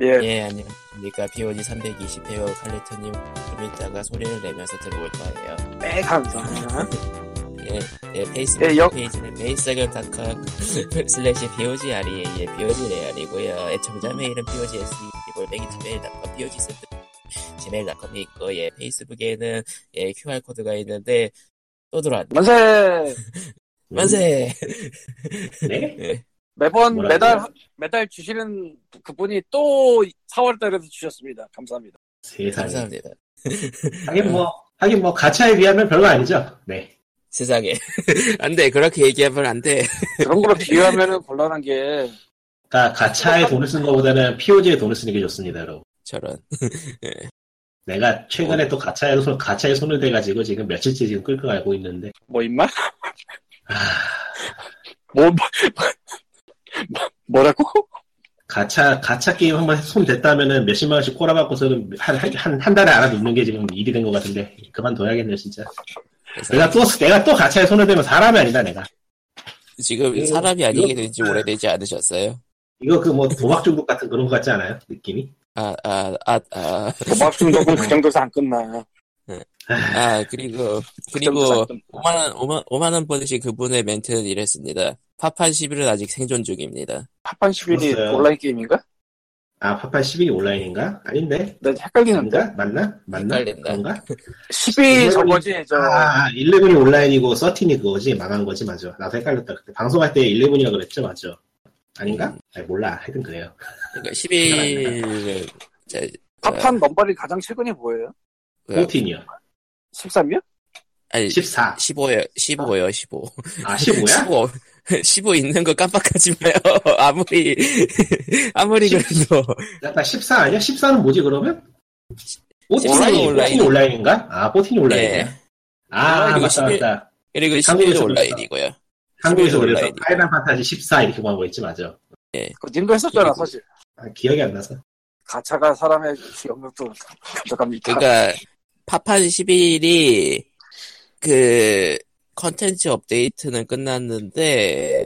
예, 안녕하십니까. POG 320회원 칼리터님 좀 이따가 소리를 내면서 들어올 거예요. 네, 감사합니다. 예, 페이스북 페이지는 facebook.com/POGREA, 예, POGREA이고요. 애청자 메일은 POGSEND@POGSEND.gmail.com이 있고, 예, 페이스북에는 예, QR코드가 있는데 또 들어왔네. 만세! 만세! 네? 예. 매달 주시는 그분이 또 4월달에도 주셨습니다. 감사합니다. 세상에. 감사합니다. 하긴 뭐 가차에 비하면 별거 아니죠. 네. 세상에. 안 돼. 그렇게 얘기하면 안 돼. 그런 걸로 비유하면은 곤란한 게. 가차에 돈을 쓰는 것보다는 POG에 돈을 쓰는 게 좋습니다, 여러분. 저런. 네. 내가 최근에 또 가차에 손을 대가지고 지금 며칠째 지금 끌고 가고 있는데. 뭐 임마? 아. 뭐라고? 가차 게임 한번 손 댔다면은 몇십만 원씩 꼬라박고서는 한 달에 알아 놓는 게 지금 일이 된 것 같은데 그만둬야겠네 진짜. 내가 또 가차에 손을 대면 사람이 아니다 내가. 지금 사람이 아니게 된지 오래되지 않으셨어요? 이거 그 뭐 도박 중독 같은 그런 것 같지 않아요? 느낌이? 도박 중독은 그 정도에서 안 끝나. 그리고 5만 원 버듯이 그분의 멘트는 이랬습니다. 파판 11은 아직 생존 중입니다. 파판 11이 그렇어요. 온라인 게임인가? 아, 파판 11이 온라인인가? 아닌데? 나 헷갈리는데? 맞나? 헷갈린다. 10이 저거지. 11이 온라인이고 13이 그거지. 망한 거지. 맞아. 나도 헷갈렸다. 그때 방송할 때 11이라고 그랬죠. 맞아. 아닌가? 아니, 몰라. 하여튼 그래요. 그러니까 11... 파판 넘버링 가장 최근에 뭐예요? 14이요. 13이요? 아니, 14. 15요, 15. 아, 15야? 15 있는 거 깜빡하지 마요. 아무리 그래도. 약간 14 아니야? 14는 뭐지, 그러면? 14는 온라인인가? 아, 14는 온라인이야. 네. 아, 맞다. 그리고 11도 온라인이고요. 한국에서 그래서 파이널 판타지 14 이렇게 말하고 있지, 맞아. 예. 그거 님도 했었잖아, 사실. 아, 기억이 안 나서. 가차가 사람의 영역도 감독합니다. 그러니까, 파판 11이 그 컨텐츠 업데이트는 끝났는데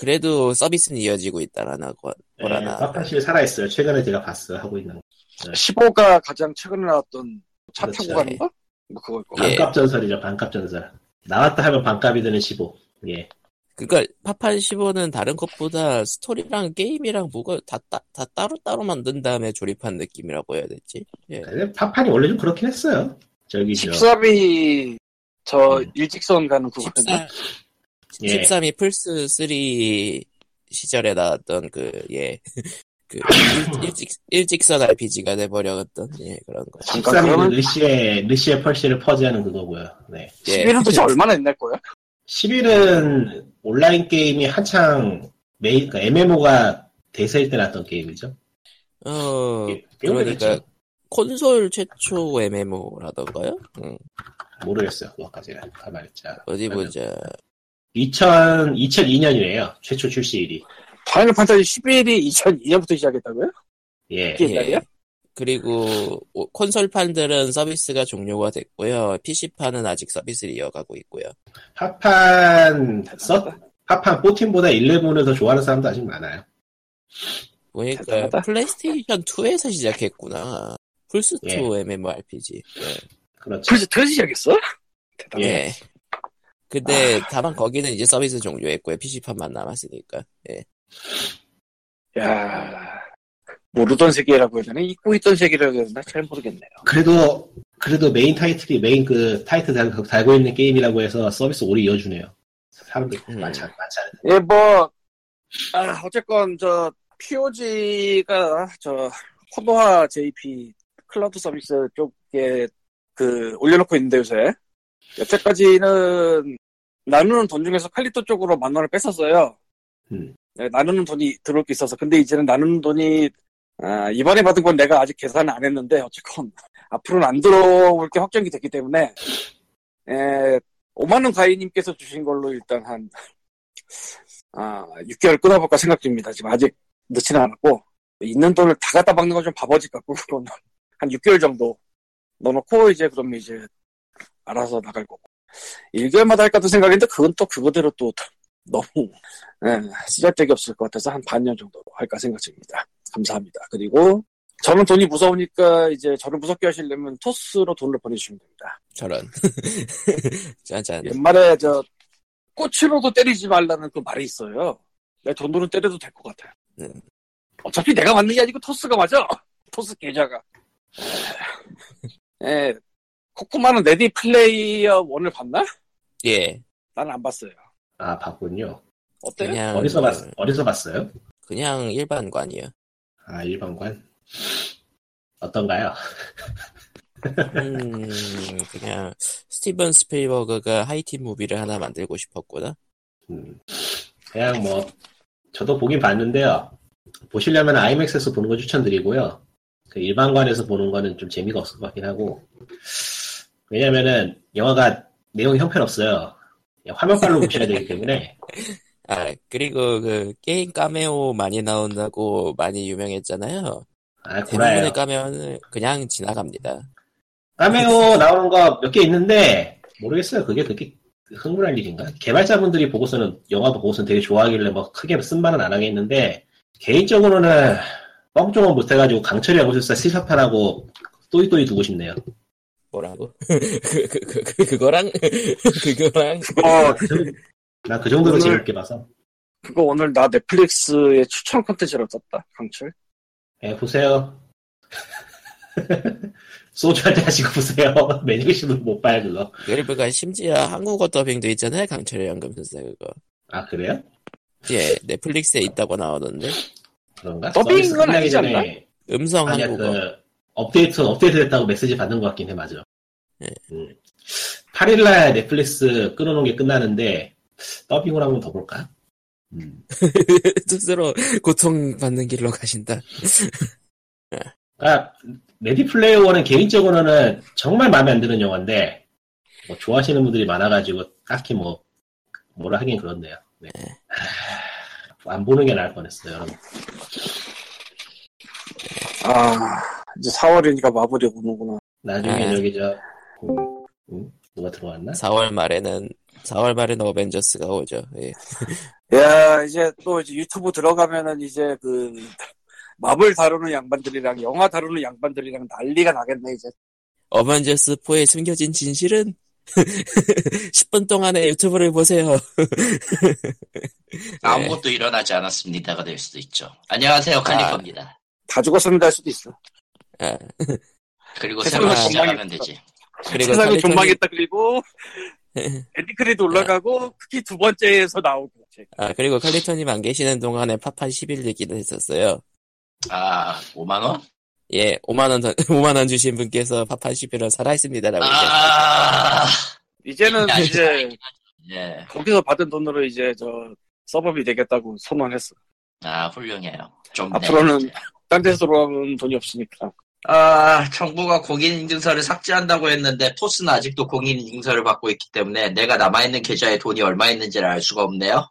그래도 서비스는 이어지고 있다라는 거라나. 파판 11 살아있어요. 최근에 제가 봤어요. 하고 있는. 15가 가장 최근에 나왔던 차 그렇죠. 타고 가는 거? 뭐 그걸 거. 반값전설이죠. 반값전설. 나왔다 하면 반값이 되는 15. 예. 그러니까 파판 15는 다른 것보다 스토리랑 게임이랑 뭐가 다 따로따로 만든 다음에 조립한 느낌이라고 해야 되지. 예. 파판이 원래 좀 그렇긴 했어요. 저기죠. 13이 저 일직선 가는 구간인데. 13이 플스 3 시절에 나왔던 일직선 RPG가 돼버렸던 그런 거. 13이 르시의 펄시를 퍼즈하는 그거고요. 네. 11은 도대체 얼마나 옛날 거야? 11은 온라인 게임이 한창 MMO가 대세일 때 났던 게임이죠. 그러니까 콘솔 최초 MMO라던가요? 모르겠어요. 그것까지는 가만히 있자. 어디 보자. 2002년이래요. 최초 출시일이. 파이널 판타지 11이 2002년부터 시작했다고요? 예. 예. 그리고 콘솔판들은 서비스가 종료가 됐고요. PC판은 아직 서비스를 이어가고 있고요. 파판 14보다 11을 더 좋아하는 사람도 아직 많아요. 보니까 그러니까 플레이스테이션 2에서 시작했구나. 플스2 MMORPG. 예. 그렇죠. 플스2에서 시작했어? 대단해. 예. 근데 다만 거기는 이제 서비스 종료했고요. PC판만 남았으니까. 예. 야. 모르던 세계라고 해야 되나? 잊고 있던 세계라고 해야 되나? 잘 모르겠네요. 그래도 메인 타이틀 달고 있는 게임이라고 해서 서비스 오래 이어주네요. 사람들이 많지 않아요. 예, 뭐, 어쨌건, POG가, 코노하 JP 클라우드 서비스 쪽에 올려놓고 있는데 요새. 여태까지는 나누는 돈 중에서 칼리토 쪽으로 10,000원을 뺐었어요. 네, 나누는 돈이 들어올 게 있어서. 근데 이제는 나누는 돈이, 이번에 받은 건 내가 아직 계산을 안 했는데, 어쨌건, 앞으로는 안 들어올 게 확정이 됐기 때문에, 5만원 가이님께서 주신 걸로 일단 6개월 끊어볼까 생각 중입니다. 지금 아직 늦지는 않았고, 있는 돈을 다 갖다 박는 건 좀 바보짓 같고, 그건 한 6개월 정도 넣어놓고, 이제 그러면 이제 알아서 나갈 거고. 1개월마다 할까도 생각했는데, 그건 또 그거대로 또, 너무, 시작되기 없을 것 같아서 한 반년 정도 할까 생각 중입니다. 감사합니다. 그리고 저는 돈이 무서우니까 이제 저를 무섭게 하시려면 토스로 돈을 보내주시면 됩니다. 저런. 짜잔. 옛말에 저 꼬치로도 때리지 말라는 그 말이 있어요. 내 돈으로 때려도 될 것 같아요. 어차피 내가 맞는 게 아니고 토스가 맞아. 토스 계좌가. 예. 코코마는 레디 플레이어 1을 봤나? 예. 나는 안 봤어요. 아, 봤군요. 어때요? 그냥... 어디서 봤어요? 그냥 일반관이요. 아, 일반관? 어떤가요? 그냥 스티븐 스필버그가 하이틴 무비를 하나 만들고 싶었구나. 그냥 뭐 저도 보긴 봤는데요. 보시려면 아이맥스에서 보는 거 추천드리고요. 그 일반관에서 보는 거는 좀 재미가 없을 것 같긴 하고. 왜냐면은 영화가 내용이 형편없어요. 화면빨로 보셔야 되기 때문에. 아, 그리고 그 게임 카메오 많이 나온다고 많이 유명했잖아요. 아, 대부분의 까메오는 그냥 지나갑니다. 까메오 나오는 거 몇 개 있는데 모르겠어요. 그게 그렇게 흥분할 일인가? 개발자분들이 보고서는 영화 보고서는 되게 좋아하길래 막 크게 쓴말은 안 하겠는데 개인적으로는 뻥종은 못해가지고 강철이 아버지사 시사판하고 또이또이 두고 싶네요. 뭐라고? 그거랑 나 그 정도로 재밌게 봐서 그거 오늘 나 넷플릭스에 추천 콘텐츠로 썼다. 강철. 예, 보세요. 소주 한잔 하시고 보세요. 매니시는 못 봐요, 그거. 그리고 심지어 한국어 더빙도 있잖아요, 강철의 연금술사 그거. 아, 그래요? 예, 넷플릭스에 있다고 나오던데. 그런가? 더빙은 아니지 않나? 음성 아니야, 한국어. 그 업데이트 됐다고 메시지 받는 것 같긴 해, 맞아. 예. 8일날 넷플릭스 끊어놓은 게 끝나는데 더빙으로 한번 더 볼까? 스스로 고통받는 길로 가신다. 아, 레디 플레이어 1은 개인적으로는 정말 마음에 안 드는 영화인데 뭐 좋아하시는 분들이 많아가지고 딱히 뭐라 하긴 그렇네요. 네. 안 보는 게 나을 뻔했어요, 여러분. 아, 이제 4월이니까 마블이 오는구나. 나중에 여기 저 누가 들어왔나? 4월 말에는 어벤져스가 오죠. 예. 야, 이제 또 이제 유튜브 들어가면은 이제 그 마블 다루는 양반들이랑 영화 다루는 양반들이랑 난리가 나겠네 이제. 어벤져스 4의 숨겨진 진실은 10분 동안에 유튜브를 보세요. 아무것도 일어나지 않았습니다가 될 수도 있죠. 안녕하세요, 칼리퍼입니다. 아, 다 죽었습니다 할 수도 있어. 아. 그리고 새로 시작하면 되지. 그리고 세상이 존망했다 그리고 엔딩크레딧 올라가고 특히 두 번째에서 나오고. 아, 그리고 칼리터님 안 계시는 동안에 파판 10일 얘기를 했었어요. 아, 5만원? 예, 5만원 주신 분께서 파판 10일은 살아있습니다라고. 아, 이제는 이제 예. 거기서 받은 돈으로 이제 저 서버비 되겠다고 선언했어. 아, 훌륭해요. 좀 앞으로는 딴 데서 돌아오면 돈이 없으니까. 아, 정부가 공인인증서를 삭제한다고 했는데 토스는 아직도 공인인증서를 받고 있기 때문에 내가 남아있는 계좌에 돈이 얼마 있는지를 알 수가 없네요.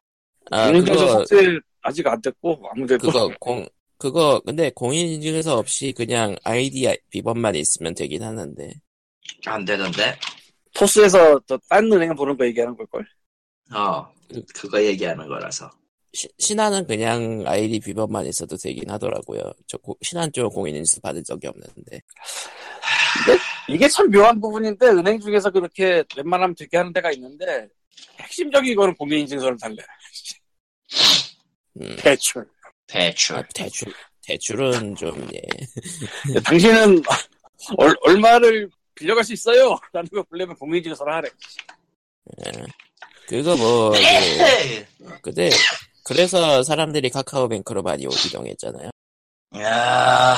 아, 공인인증서 삭제 아직 안 됐고 아무데도 그거 근데 공인인증서 없이 그냥 아이디 비번만 있으면 되긴 하는데 안 되던데. 토스에서 또 딴 은행 보는 거 얘기하는 걸걸. 그거 얘기하는 거라서. 신한은 그냥 아이디 비번만 있어도 되긴 하더라고요. 저 신한 쪽 공인인증서 받은 적이 없는데. 근데 이게 참 묘한 부분인데 은행 중에서 그렇게 웬만하면 되게 하는 데가 있는데 핵심적인 거는 공인인증서를 달래. 대출. 아, 대출은 좀 예. 당신은 얼마를 빌려갈 수 있어요? 라는 거 보려면 공인인증서를 하래. 그거 뭐 근데 그래서 사람들이 카카오뱅크로 많이 오기 정했잖아요. 야,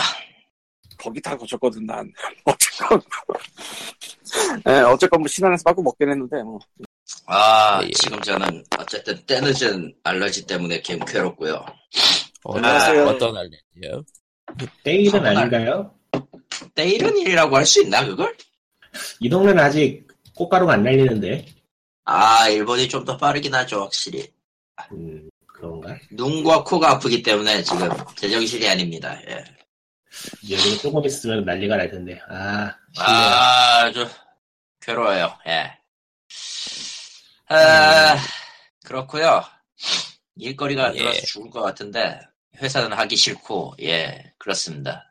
거기 다 고쳤거든 난. 어쨌건 뭐 신안에서 받고 먹긴 했는데 뭐. 아, 예. 지금 저는 어쨌든 때늦은 알러지 때문에 괴롭고요. 안녕하세요. 어떤 알레지요? 때일은 아닌가요? 때일은이라고 할 수 있나 그걸? 이 동네는 아직 꽃가루가 안 날리는데. 아, 일본이 좀 더 빠르긴 하죠, 확실히. 그런가? 눈과 코가 아프기 때문에 지금 제정신이 아닙니다. 예. 여기 조금 있으면 난리가 날 텐데. 아, 저 괴로워요. 예. 그렇고요. 일거리가 안 들어서 죽을 것 같은데 회사는 하기 싫고, 예, 그렇습니다.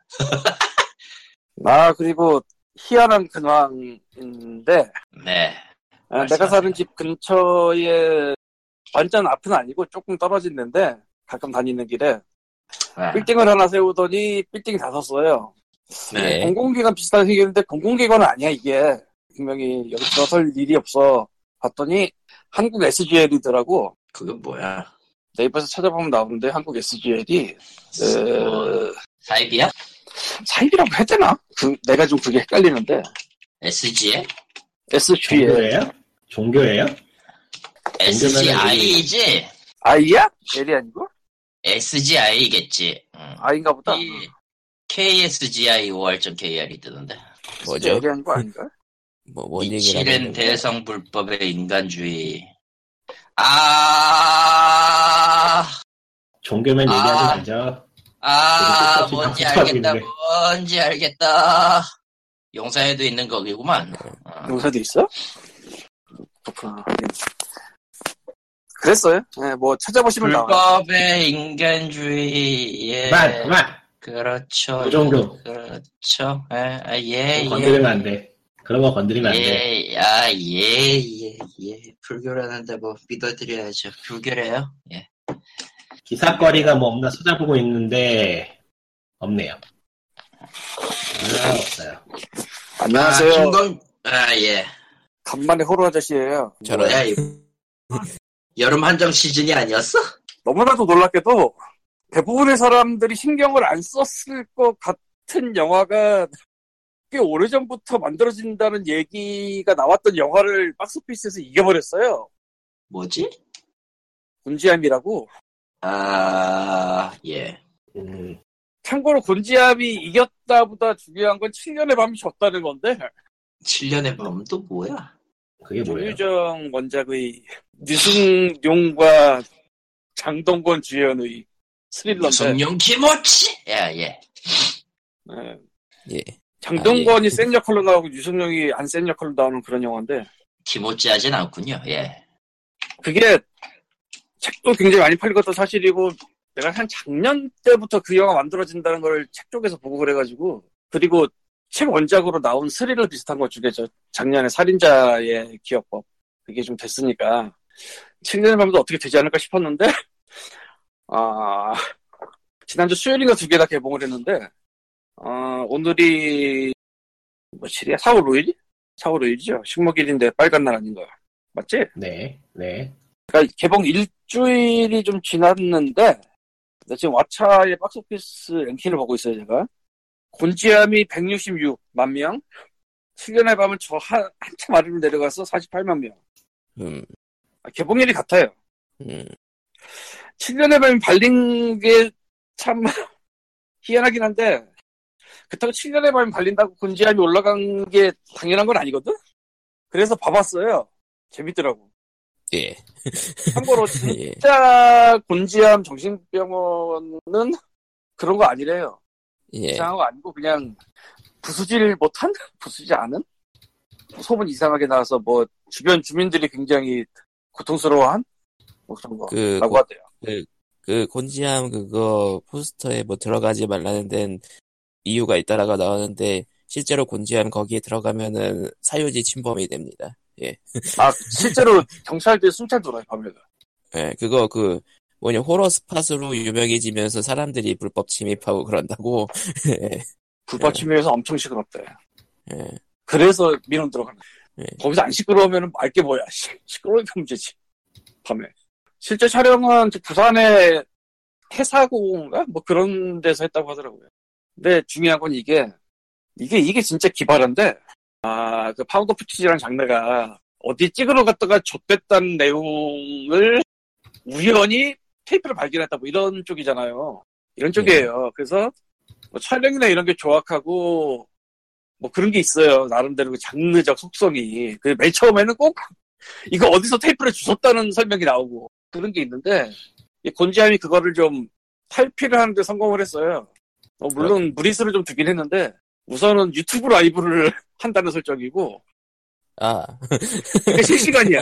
아, 그리고 희한한 근황인데, 네. 아, 내가 사는 집 근처에 완전 앞은 아니고 조금 떨어진 데인데, 가끔 다니는 길에 네. 빌딩을 하나 세우더니 빌딩이 다 섰어요. 네. 공공기관 비슷하게 생겼는데 공공기관은 아니야 이게. 분명히 여기 들어설 일이 없어. 봤더니 한국 SGL이더라고. 그건 뭐야? 네이버에서 찾아보면 나오는데 한국 SGL이 사입이야? 사입이라고 해야 되나? 내가 좀 그게 헷갈리는데. SGL? SGL이에요? 종교예요? SGI이지? I야? L이 아니고? SGI겠지. I인가 보다. ksgior.kr이 뜨던데. 뭐죠? 얘기한 거 아닌가? 뭔 얘기라는 거야? 이치렌 대성불법의 인간주의. 아, 종교면 얘기하지 말자. 아, 뭔지 알겠다. 용사에도 있는 거기구만. 용사도 있어? 그렇구나. 그랬어요? 네, 뭐 찾아보시면 나와요. 불법의 인간주의. 예. 말. 그렇죠. 그 정도. 그렇죠. 아, 예. 건드리면 안 돼. 그런 거 건드리면 안 돼. 예. 아, 예. 불교라는데 뭐 믿어드려야죠. 불교래요. 예. 기사거리가 뭐 없나 찾아보고 있는데 없네요. 없어요. 안녕하세요. 예. 간만에 호로 아저씨예요. 저야 여름 한정 시즌이 아니었어? 너무나도 놀랍게도. 대부분의 사람들이 신경을 안 썼을 것 같은 영화가 꽤 오래전부터 만들어진다는 얘기가 나왔던 영화를 박스오피스에서 이겨버렸어요. 뭐지? 곤지암이라고. 아, 예. 참고로 곤지암이 이겼다보다 중요한 건 7년의 밤이 졌다는 건데. 7년의 밤은 또 뭐야? 그게 뭐예요? 조유정 원작의 류승룡과 장동건 주연의 스릴러인데. 성룡 키모치? 예. 예. 장동건이 센 역할로 나오고 유승룡이 안 센 역할로 나오는 그런 영화인데. 키모치 하진 않군요. 예. 그게 책도 굉장히 많이 팔린 것도 사실이고 내가 한 작년 때부터 그 영화 만들어진다는 걸 책 쪽에서 보고 그래가지고. 그리고 책 원작으로 나온 스릴러 비슷한 것 중에 저 작년에 살인자의 기억법 그게 좀 됐으니까 7년의 밤도 어떻게 되지 않을까 싶었는데. 아, 지난주 수요일인가 두 개 다 개봉을 했는데, 오늘이, 며칠이야? 4월 5일? 4월 5일이죠? 식목일인데 빨간 날 아닌가? 맞지? 네. 그러니까 개봉 일주일이 좀 지났는데, 지금 왓챠의 박스오피스 랭킹을 보고 있어요, 제가. 곤지암이 166만 명, 7년의 밤은 저 한참 아래로 내려가서 48만 명. 개봉일이 같아요. 7년의 밤이 발린 게 참 희한하긴 한데 그렇다고 7년의 밤이 발린다고 곤지암이 올라간 게 당연한 건 아니거든? 그래서 봐봤어요. 재밌더라고. 예. 참고로 진짜 곤지암 정신병원은 그런 거 아니래요. 예. 이상한 거 아니고 그냥 부수질 못한? 부수지 않은? 소문 이상하게 나와서 뭐 주변 주민들이 굉장히 고통스러워한? 뭐 그런 거라고 하대요. 그 곤지암 그거 포스터에 뭐 들어가지 말라는 데는 이유가 있다라고 나오는데 실제로 곤지암 거기에 들어가면은 사유지 침범이 됩니다. 예. 아, 실제로 경찰들이 순찰 돌아요 밤에는. 예, 그거 그 뭐냐 호러 스팟으로 유명해지면서 사람들이 불법 침입하고 그런다고. 예. 불법 침입해서 엄청 시끄럽대. 예. 그래서 민원 들어가는. 예. 거기서 안 시끄러우면은 알게 뭐야. 시끄러우니까 문제지. 밤에. 실제 촬영은 부산의 해사공인가? 뭐 그런 데서 했다고 하더라고요. 근데 중요한 건 이게 진짜 기발한데, 아, 그 파운드 푸티지라는 장르가 어디 찍으러 갔다가 좆됐다는 내용을 우연히 테이프를 발견했다, 뭐 이런 쪽이잖아요. 이런 쪽이에요. 그래서 뭐 촬영이나 이런 게 조악하고, 뭐 그런 게 있어요. 나름대로 그 장르적 속성이. 그 맨 처음에는 꼭 이거 어디서 테이프를 주웠다는 설명이 나오고, 그런 게 있는데 이 곤지암이 그거를 좀 탈피를 하는데 성공을 했어요. 물론 무리수를 좀 두긴 했는데 우선은 유튜브 라이브를 한다는 설정이고. 아. 그러니까 실시간이야.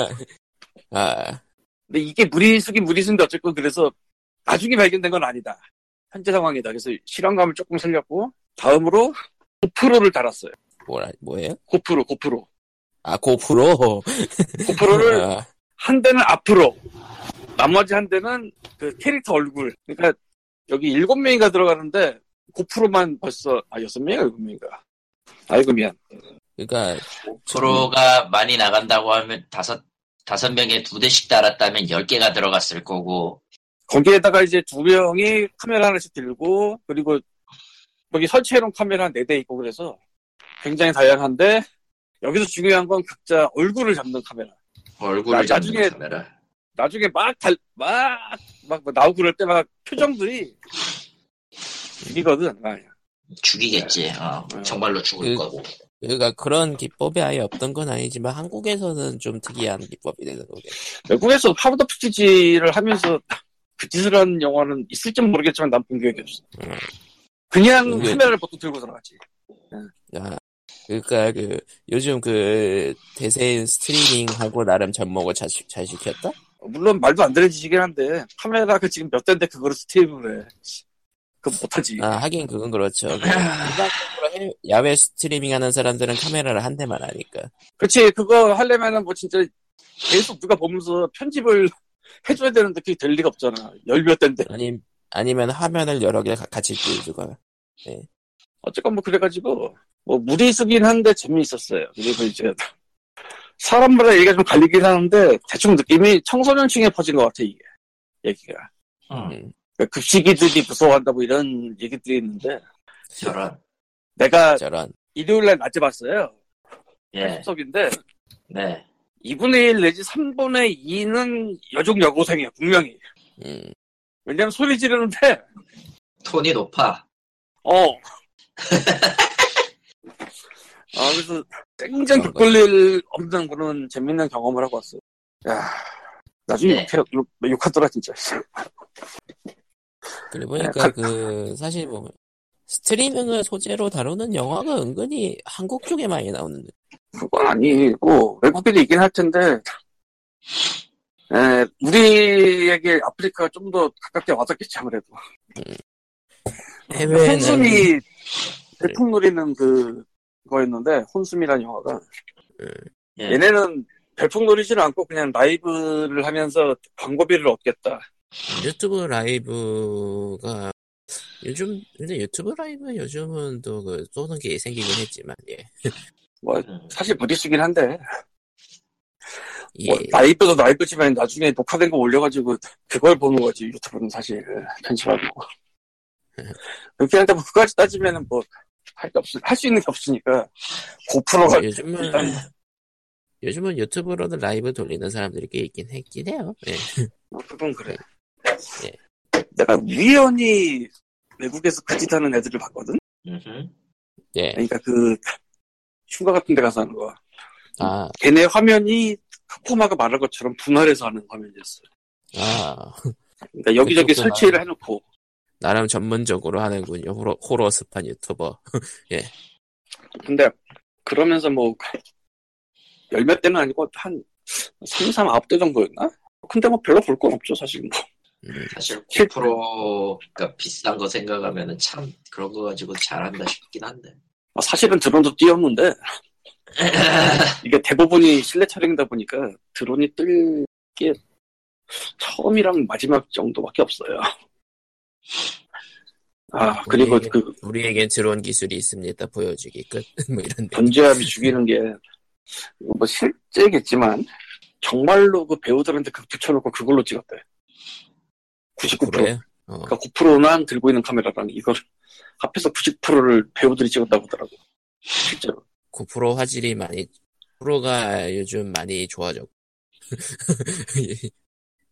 아. 근데 이게 무리수긴 무리수인데 어쨌건 그래서 나중에 발견된 건 아니다. 현재 상황이다. 그래서 실현감을 조금 살렸고, 다음으로 고프로를 달았어요. 뭐예요? 고프로. 아, 고프로? 고프로를 한 대는 앞으로, 나머지 한 대는 그 캐릭터 얼굴. 그러니까 여기 7명이가 들어가는데, 고프로만 벌써, 6명인가 7명인가? 아이고, 미안. 그러니까, 고프로가 많이 나간다고 하면 5명에 2대씩 달았다면 10개가 들어갔을 거고, 거기에다가 이제 2명이 카메라 하나씩 들고, 그리고 여기 설치해놓은 카메라 한 4대 있고, 그래서 굉장히 다양한데, 여기서 중요한 건 각자 얼굴을 잡는 카메라. 나중에 막 나오고 그럴 때 막 표정들이 죽이거든. 죽이겠지. 정말로 죽을 거고. 그러니까 그런 기법이 아예 없던 건 아니지만 한국에서는 좀 특이한 기법이 되는 거겠죠. 외국에서 파우더 푸티지를 하면서 그 짓을 하는 영화는 있을지 모르겠지만 난 본 기억이 없어. 그냥 카메라를 보통 들고 들어가지. 그러니까 그 요즘 그 대세인 스트리밍하고 나름 접목을 잘 시켰다? 물론 말도 안 되는 짓이긴 한데 카메라가 지금 몇 대인데 그거를 스트리밍을 해. 그건 못하지. 하긴 그건 그렇죠. 일반적으로 야외 스트리밍하는 사람들은 카메라를 한 대만 하니까. 그렇지. 그거 하려면은 뭐 진짜 계속 누가 보면서 편집을 해줘야 되는데 그게 될 리가 없잖아. 열 몇 대인데. 아니면 화면을 여러 개 같이 띄워주거나. 네. 어쨌건 뭐 그래가지고 뭐 무리 쓰긴 한데 재미있었어요. 그리고 이제 사람마다 얘기가 좀 갈리긴 하는데 대충 느낌이 청소년층에 퍼진 것 같아 이게 얘기가. 급식이들이 무서워한다 뭐 이런 얘기들이 있는데 저런. 내가 일요일날 낮에 봤어요. 숙석인데 네. 2분의 1 내지 3분의 2는 여중 여고생이야 분명히. 왜냐면 소리 지르는데 톤이 높아. 그래서 굉장히 격걸릴 없는 그런 재밌는 경험을 하고 왔어요. 야, 나중에 욕하더라 진짜. 그래 보니까 사실 뭐 스트리밍을 소재로 다루는 영화가 은근히 한국 쪽에 많이 나오는. 그건 아니고 외국에도 있긴 할 텐데. 우리에게 아프리카가 좀 더 가깝게 와닿겠지 아무래도. 혼숨이 대통 노리는 그거였는데 혼숨이라는 영화가 얘네는 별풍 노리지는 않고 그냥 라이브를 하면서 광고비를 얻겠다. 유튜브 라이브가 요즘 근데 유튜브 라이브 요즘은 또 그 쏘는 게 생기긴 했지만 뭐 사실 무리수긴 한데 뭐 라이브도 라이브지만 나중에 녹화된 거 올려가지고 그걸 보는 거지 유튜브는 사실 편집하고. 그렇긴 한데 뭐 그까지 따지면은 뭐 할 수 있는 게 없으니까 고프로가 요즘은 유튜브로도 라이브 돌리는 사람들이 꽤 있긴 해요. 그건 그래. 내가 우연히 외국에서 그 짓 하는 애들을 봤거든. 그러니까 그 휴가 같은 데 가서 하는 거야. 걔네 화면이 코코마가 말한 것처럼 분할해서 하는 화면이었어요. 그러니까 여기저기 설치를 해놓고. 나름 전문적으로 하는군요. 호러 스판 유튜버. 근데 그러면서 뭐 열 몇 대는 아니고 한 3, 9대 정도였나? 근데 뭐 별로 볼 건 없죠 사실 뭐. 사실 7%가 비싼 거 생각하면은 참 그런 거 가지고 잘한다 싶긴 한데. 사실은 드론도 띄웠는데 이게 대부분이 실내 촬영이다 보니까 드론이 뜰 게 처음이랑 마지막 정도밖에 없어요. 그리고 우리에겐 드론 기술이 있습니다. 보여주기 끝. 뭐 이런. 번지함이 죽이는 게 뭐 실제겠지만 정말로 그 배우들한테 그 붙여놓고 그걸로 찍었대. 99%. 그래요? 그러니까 9%만 들고 있는 카메라랑 이걸 합해서 90%를 배우들이 찍었다고 하더라고. 실제로. 9% 화질이 많이 9%가 요즘 많이 좋아졌고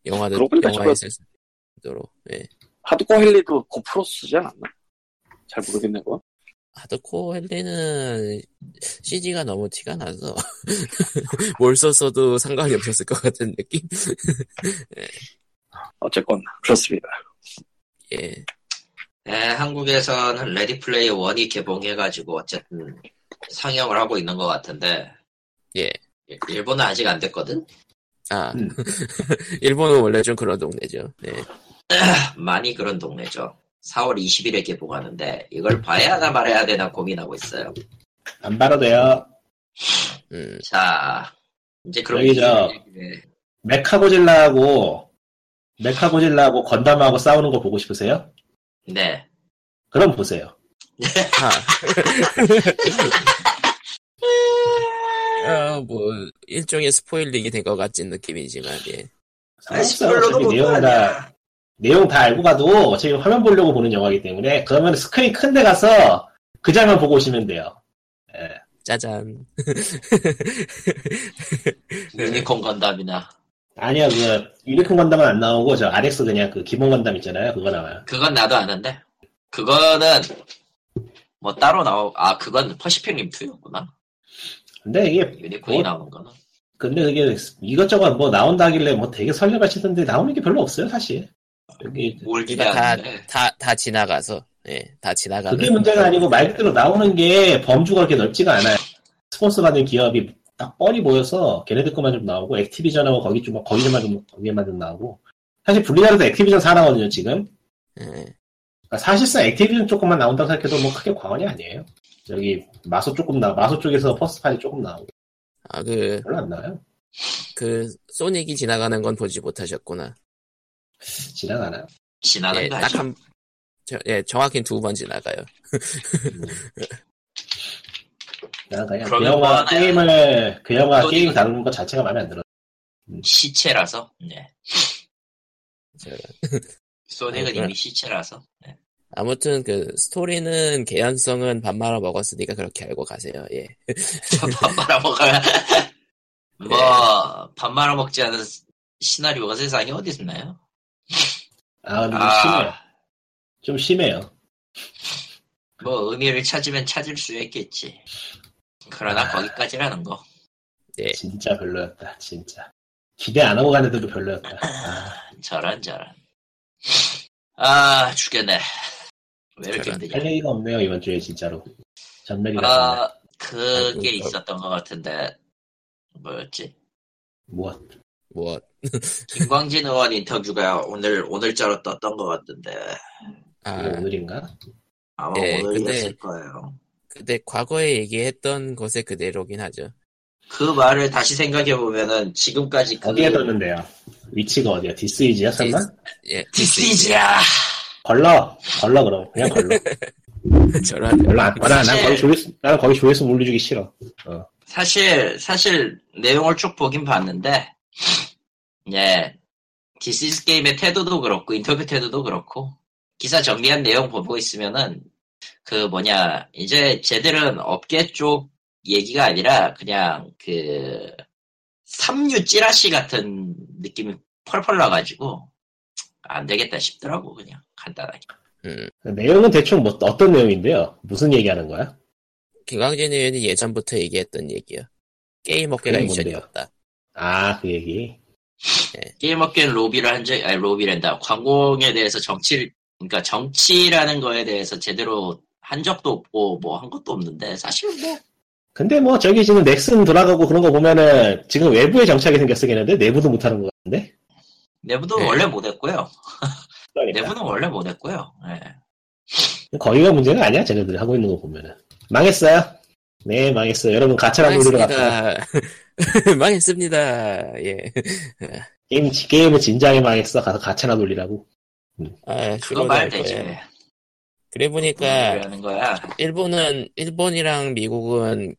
영화에 쓸 수 있도록. 하드코어 헨리도 고프로 쓰지 않았나? 잘 모르겠네 그거. 하드코어 헨리는 CG가 너무 티가 나서 뭘 썼어도 상관이 없었을 것 같은 느낌? 어쨌건 그렇습니다. 한국에서는 레디 플레이 1이 개봉해가지고 어쨌든 상영을 하고 있는 것 같은데 일본은 아직 안 됐거든? 일본은 원래 좀 그런 동네죠. 많이 그런 동네죠. 4월 20일에 개봉하는데 이걸 봐야 하나 말아야 되나 고민하고 있어요. 안 봐도 돼요. 자, 이제 그런 게 메카고질라하고 건담하고 싸우는 거 보고 싶으세요? 네. 그럼 보세요. 일종의 스포일링이 된 것 같은 느낌이지만, 예. 상관없어요. 내용 다 알고 가도 어차피 화면 보려고 보는 영화이기 때문에, 그러면 스크린 큰데 가서 그 장면 보고 오시면 돼요. 예. 짜잔. 유니콘 건담이나. 아니요, 유니콘 건담은 안 나오고, 저 RX 그냥 그 기본 건담 있잖아요. 그거 나와요. 그건 나도 아는데. 그거는, 뭐 따로 그건 퍼시픽 림프였구나. 근데 이게. 유니콘이 나오는 거는. 근데 그게 이것저것 뭐 나온다 하길래 뭐 되게 설레발치던데 나오는 게 별로 없어요, 사실. 여기. 다 지나가서. 예, 다 지나가는. 그게 문제가 아니고 말 그대로 나오는 게 범주가 그렇게 넓지가 않아요. 스폰서 받는 기업이 딱 뻔히 보여서 걔네들 것만 좀 나오고, 액티비전하고 거기에만 좀 나오고. 사실 블리자드도 액티비전 사나거든요, 지금. 그러니까 사실상 액티비전 조금만 나온다고 생각해도 뭐 크게 과언이 아니에요. 저기, 마소 쪽에서 퍼스트파이 조금 나오고. 아, 별로 안 나와요. 소닉이 지나가는 건 보지 못하셨구나. 지나가나요? 지나가는 예, 정확히 2번 지나가요. 난 그냥 그 영화 게임 다루는 것 자체가 마음에 안 들어. 시체라서. 네. 소닉은 이미 시체라서. 네. 아무튼 스토리는 개연성은 밥 말아 먹었으니까 그렇게 알고 가세요. 예. 밥 말아 먹어야. 뭐 밥 말아 먹지 않은 시나리오가 세상에 어디 있나요? 좀 심해요. 뭐 의미를 찾으면 찾을 수 있겠지. 그러나 거기까지라는 거. 네. 진짜 별로였다. 진짜 기대 안 하고 가는데도 별로였다. 저런. 죽겠네. 왜 이렇게 힘드냐. 할 얘기가 없네요 이번 주에 진짜로. 전멸이가. 그게 있었던 것 같은데 뭐였지? 무엇? 김광진 의원 인터뷰가 오늘자로 떴던 것 같은데. 오늘인가? 아마 네, 오늘이었을 거예요. 근데 과거에 얘기했던 것에 그대로긴 하죠. 그 말을 다시 생각해보면은 지금까지 어디에 떴는데요? 위치가 어디야? 디스이지야? 예, 디스이지야. 걸러 그럼. 그냥 걸러. 나는 거기 조회수 물려주기 싫어. 사실 내용을 쭉 보긴 봤는데 예, 디스이즈 게임의 태도도 그렇고 인터뷰 태도도 그렇고 기사 정리한 내용 보고 있으면은 이제 쟤들은 업계 쪽 얘기가 아니라 그냥 삼류 찌라시 같은 느낌이 펄펄 나가지고 안 되겠다 싶더라고. 그냥 간단하게. 내용은 대충 뭐 어떤 내용인데요? 무슨 얘기하는 거야? 김광진 의원이 예전부터 얘기했던 얘기요. 게임 업계가 이전이 없다. 그 얘기. 네. 게임 업계는 광고에 대해서 정치라는 거에 대해서 제대로 한 적도 없고 뭐 한 것도 없는데 사실 뭐. 근데 뭐 저기 지금 넥슨 돌아가고 그런 거 보면은 지금 외부에 정착이 생겼었겠는데 내부도 못하는 것 같은데. 내부도 원래 못했고요. 그러니까. 내부는 원래 못했고요. 네. 거기가 문제가 아니야. 쟤네들이 하고 있는 거 보면은 망했어요. 네, 망했어요. 여러분 가차랑 놀이를 갔다. 망했습니다. 예. 게임은 진작에 망했어. 가서 가차나 놀리라고. 그거 말 되지. 그래 보니까 일본이랑 미국은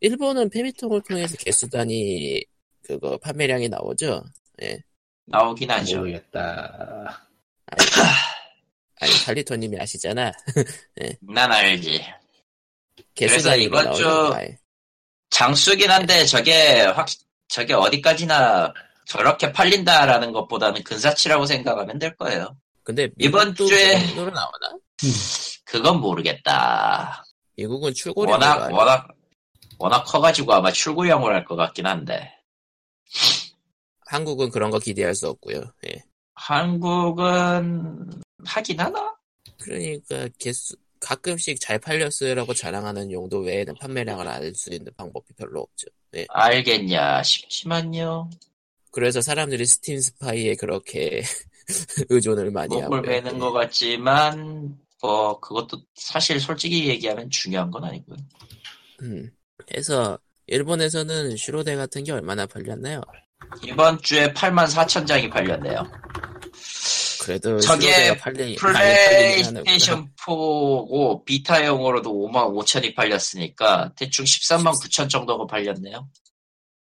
일본은 페미통을 통해서 개수 단위 판매량이 나오죠. 예. 나오긴 하죠. 모르겠다. 아니 칼리토님이 아시잖아. 예. 난 알지. 그래서 이번 주 장수긴 한데 저게 어디까지나 저렇게 팔린다라는 것보다는 근사치라고 생각하면 될 거예요. 근데 이번 주에 나오나? 그건 모르겠다. 미국은 출고량이 워낙 커가지고 아마 출고형으로 할 것 같긴 한데 한국은 그런 거 기대할 수 없고요. 예. 한국은 하긴 하나? 그러니까 가끔씩 잘 팔렸어요라고 자랑하는 용도 외에는 판매량을 알 수 있는 방법이 별로 없죠. 네. 알겠냐? 심심하요. 그래서 사람들이 스팀 스파이에 그렇게 의존을 많이 하고. 몸을 베는 것 같지만 그것도 사실 솔직히 얘기하면 중요한 건 아니고요. 그래서 일본에서는 슈로데 같은 게 얼마나 팔렸나요? 이번 주에 84,000장이 팔렸네요. 그래도 저게 플레이스테이션 4고 비타용으로도 55,000이 팔렸으니까 대충 139,000 정도가 팔렸네요.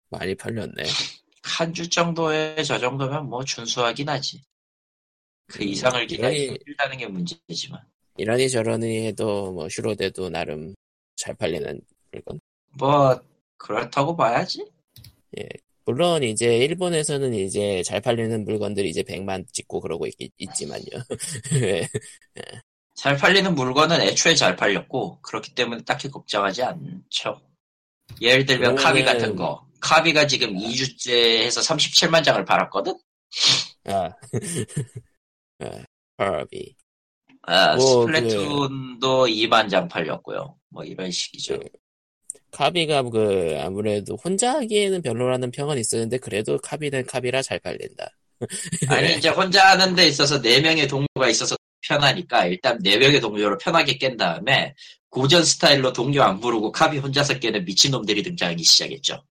많이 팔렸네. 한 주 정도에 저 정도면 뭐 준수하긴 하지. 그 이상을 기다리기 힘들다는 게 문제지만. 이러니 저러니 해도 뭐 슈로데도 나름 잘 팔리는 물건. 뭐 그렇다고 봐야지. 예. 물론 이제 일본에서는 이제 잘 팔리는 물건들이 이제 100만 찍고 그러고 있지만요. 네. 잘 팔리는 물건은 애초에 잘 팔렸고 그렇기 때문에 딱히 걱정하지 않죠. 예를 들면 카비 같은 거. 카비가 지금 2주째 해서 37만 장을 팔았거든? 카비. 스플래툰도 2만 장 팔렸고요. 뭐 이런 식이죠. 카비가 아무래도 혼자 하기에는 별로라는 평은 있었는데 그래도 카비는 카비라 잘 팔린다. 아니 이제 혼자 하는 데 있어서 4명의 동료가 있어서 편하니까 일단 4명의 동료로 편하게 깬 다음에 고전 스타일로 동료 안 부르고 카비 혼자서 깨는 미친놈들이 등장하기 시작했죠.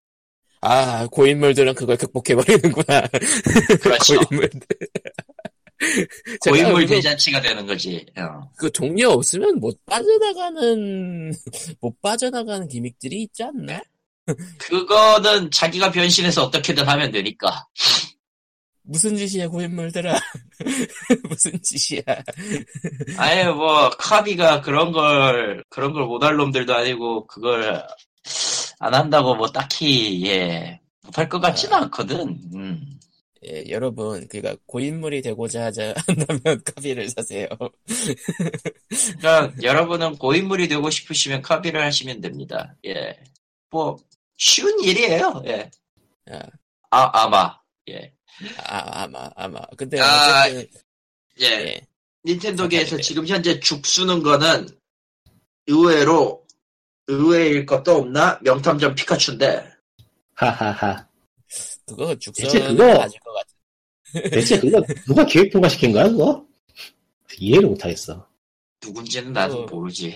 아, 고인물들은 그걸 극복해버리는구나. 그렇죠. 고인물들. 고인물 대잔치가 되는 거지. 그 동료 없으면 못 빠져나가는 기믹들이 있지 않나? 그거는 자기가 변신해서 어떻게든 하면 되니까. 무슨 짓이야 고인물들아. 무슨 짓이야. 아예 뭐 카비가 그런 걸 못할 놈들도 아니고 그걸 안 한다고 뭐 딱히 못할 것 같지는 않거든. 예, 여러분, 그러니까 고인물이 되고자 한다면 카비를 사세요. 그러니까 여러분은 고인물이 되고 싶으시면 카비를 하시면 됩니다. 예, 뭐 쉬운 일이에요. 예, 아마. 근데 닌텐도계에서 지금 현재 죽 쓰는 거는 의외일 것도 없나? 명탐정 피카츄인데. 하하하. 그거 죽서는 아닐 것 같아. 대체 그거 누가 계획 통과시킨 거야 그거? 이해를 못하겠어. 누군지는 나도 모르지.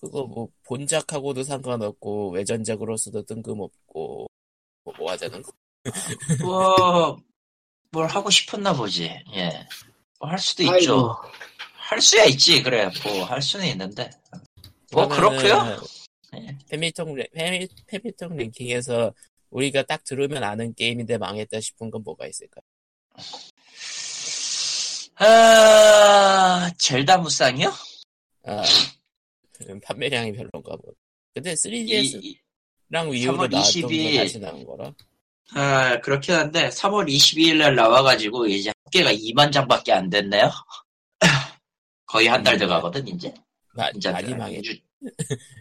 그거 뭐 본작하고도 상관없고 외전작으로서도 뜬금없고 뭐 하자는 거? 뭘 하고 싶었나 보지. 예. 뭐 할 수도 아이고. 있죠. 할 수야 있지. 그래. 뭐 할 수는 있는데. 뭐 그렇고요. 예. 페미통 랭킹에서 우리가 딱 들으면 아는 게임인데 망했다 싶은 건 뭐가 있을까? 젤다 무쌍이요? 판매량이 별론가 보다. 근데 3DS랑 위로 나왔던 게 다시 나온 거라? 그렇긴 한데 3월 22일 날 나와가지고 이제 합계가 2만 장밖에 안 됐네요. 거의 한 달 돼가거든 이제.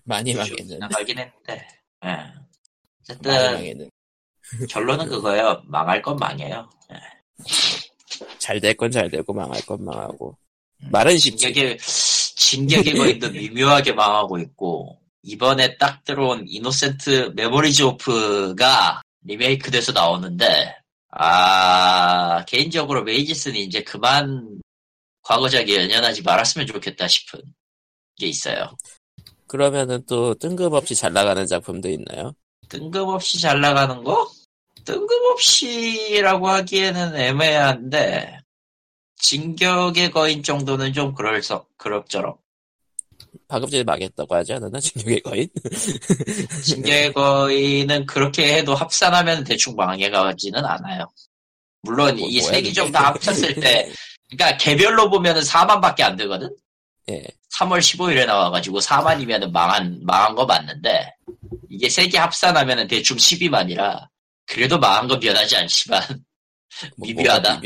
많이 망했는데. 나가긴 했는데. 어쨌든 결론은 그거예요. 망할 건 망해요. 잘 될 건 잘 되고 망할 건 망하고. 말은 쉽지. 진격의 거인도 미묘하게 망하고 있고 이번에 딱 들어온 이노센트 메모리즈 오프가 리메이크 돼서 나오는데 개인적으로 메이지스는 이제 그만 과거작에 연연하지 말았으면 좋겠다 싶은 게 있어요. 그러면은 또 뜬금없이 잘 나가는 작품도 있나요? 뜬금없이 잘 나가는 거? 뜬금없이라고 하기에는 애매한데 진격의 거인 정도는 좀 그럭저럭. 방금 전에 망했다고 하지 않았나? 진격의 거인? 진격의 거인은 그렇게 해도 합산하면 대충 망해가지는 않아요. 물론 이 세 기종 다 합쳤을 때 그러니까 개별로 보면은 4만밖에 안 되거든? 예. 3월 15일에 나와가지고 4만이면은 망한 거 맞는데 이게 세 개 합산하면은 대충 12만이라 그래도 망한 건 변하지 않지만 미묘하다.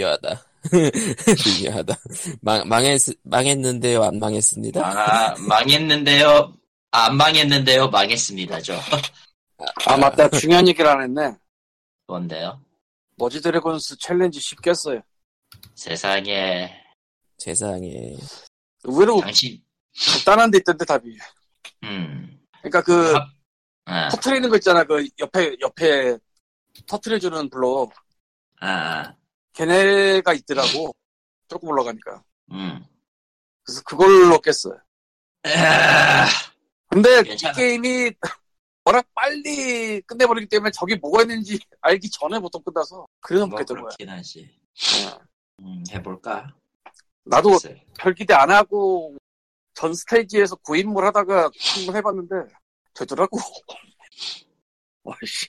망했는데요, 안 망했습니다. 망했는데요, 안 망했는데요, 망했습니다죠. 맞다, 중요한 얘기를 안 했네. 뭔데요? 머지 드래곤스 챌린지 쉽겠어요. 세상에. 의외로 간단한 데 있던데 답이. 그러니까 터트리는 거 있잖아. 그 옆에 터트려주는 블록. 걔네가 있더라고. 조금 올라가니까. 그래서 그걸로 깼어요. 근데 괜찮아. 이 게임이 워낙 빨리 끝내버리기 때문에 저기 뭐가 있는지 알기 전에 보통 끝나서 그래서 못 깼던 거야. 그렇긴 하지. 해볼까? 나도 글쎄. 별 기대 안 하고 전 스테이지에서 고인물 하다가 한번 해봤는데 되더라고. 와씨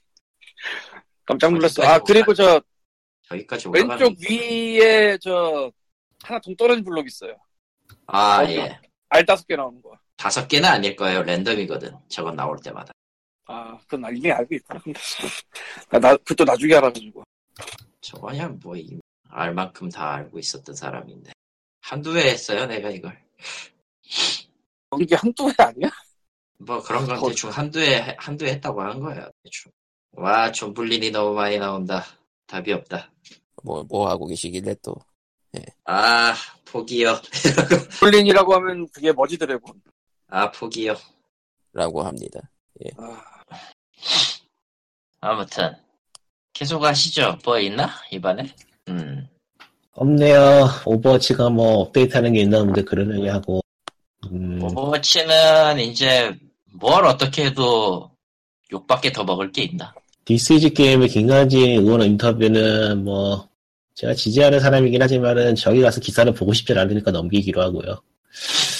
깜짝 놀랐어. 아 그리고 저 여기까지 왼쪽 위에 저 하나 동떨어진 블록 있어요. 아 예. 알 5개 나오는 거. 5개는 아닐 거예요. 랜덤이거든. 저건 나올 때마다. 아 그건 이미 알고 있다. 나 그것도 나중에 알아가지고. 저거 그냥 뭐 알 만큼 다 알고 있었던 사람인데. 한두 회 했어요 내가 이걸. 이게 한두 회 아니야? 뭐 그런 건 대충 한두 회 했다고 한 거야 대충. 와 존블린이 너무 많이 나온다. 답이 없다. 뭐 하고 계시길래 또. 예. 아 포기요. 존블린이라고 하면 그게 뭐지 드래곤. 아 포기요. 라고 합니다. 예. 아무튼 계속 하시죠. 뭐 있나 이번에? 없네요. 오버워치가 뭐 업데이트하는 게 있나는데 그러느니 하고. 오버워치는 이제 뭘 어떻게 해도 욕밖에 더 먹을 게 있나? DCG 게임의 김관진 의원 인터뷰는 뭐 제가 지지하는 사람이긴 하지만은 저기 가서 기사를 보고 싶지 않으니까 넘기기로 하고요.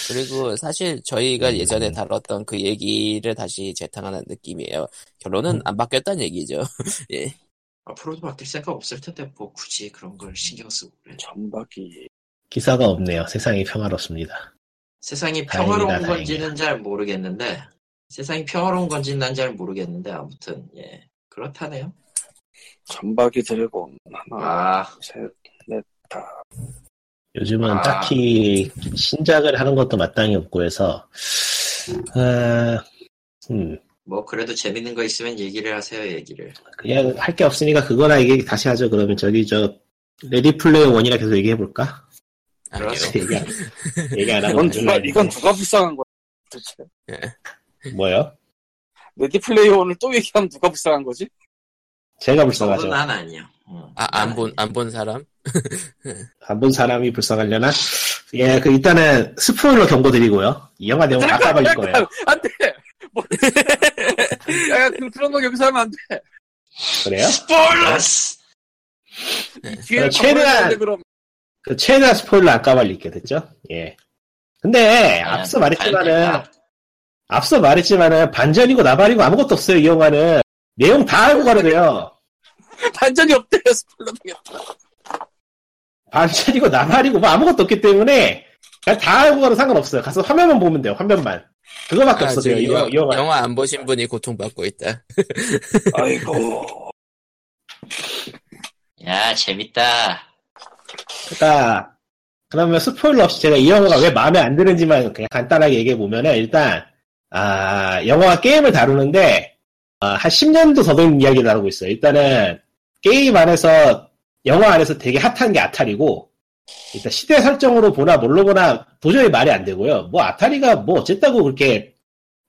그리고 사실 저희가 예전에 다뤘던 그 얘기를 다시 재탕하는 느낌이에요. 결론은 안 바뀌었다는 얘기죠. 예. 앞으로도 바뀔 생각 없을 텐데 뭐 굳이 그런 걸 신경 쓰고 그래. 전박이 기사가 없네요. 세상이 평화롭습니다. 세상이 평화로운 다행이다. 건지는 잘 모르겠는데 세상이 평화로운 건지는 난 잘 모르겠는데 아무튼 예 그렇다네요. 전박이 들고 하나 셋 넷 다. 요즘은 딱히 신작을 하는 것도 마땅히 없고 해서 뭐 그래도 재밌는 거 있으면 얘기를 하세요. 얘기를 그냥 할 게 없으니까 그거나 얘기 다시 하죠. 그러면 저기 저 레디 플레이어 1이라 계속 얘기해볼까? 그렇지. 얘기 안 하고 이건 누가 불쌍한 거야 도대체. 예. 뭐요? 레디 플레이어 1을 또 얘기하면 누가 불쌍한 거지? 제가 불쌍하죠. 난 아니요. 안 본 사람? 안 본 사람이 불쌍하려나? 예, 그 일단은 스포일러 경고드리고요. 이 영화 내용 아까 말릴 거예요. 안 돼. 뭐, 야, 그런 거 여기서 하면 안 돼. 그래요? 스포일러스. 최대한 스포일러 안 까발릴게 됐죠? 예. 근데 앞서 말했지만은 반전이고 나발이고 아무것도 없어요. 이 영화는 내용 다 알고 가려고요. 반전이 없대요. 스포일러 되겠다. 반전이고 나발이고 뭐 아무것도 없기 때문에 그냥 다 알고 가도 상관없어요. 가서 화면만 보면 돼요. 화면만. 그거밖에 없어요. 영화 안 보신 분이 고통받고 있다. 아이고. 야 재밌다. 그러니까 그러면 스포일러 없이 제가 이 영화가 왜 마음에 안 드는지만 그냥 간단하게 얘기해 보면은 일단 영화와 게임을 다루는데 한 10년도 더된 이야기를 다루고 있어요. 일단은 게임 안에서 영화 안에서 되게 핫한 게 아타리고. 일단 시대 설정으로 보나 뭘로 보나 도저히 말이 안 되고요. 뭐 아타리가 뭐 어쨌다고 그렇게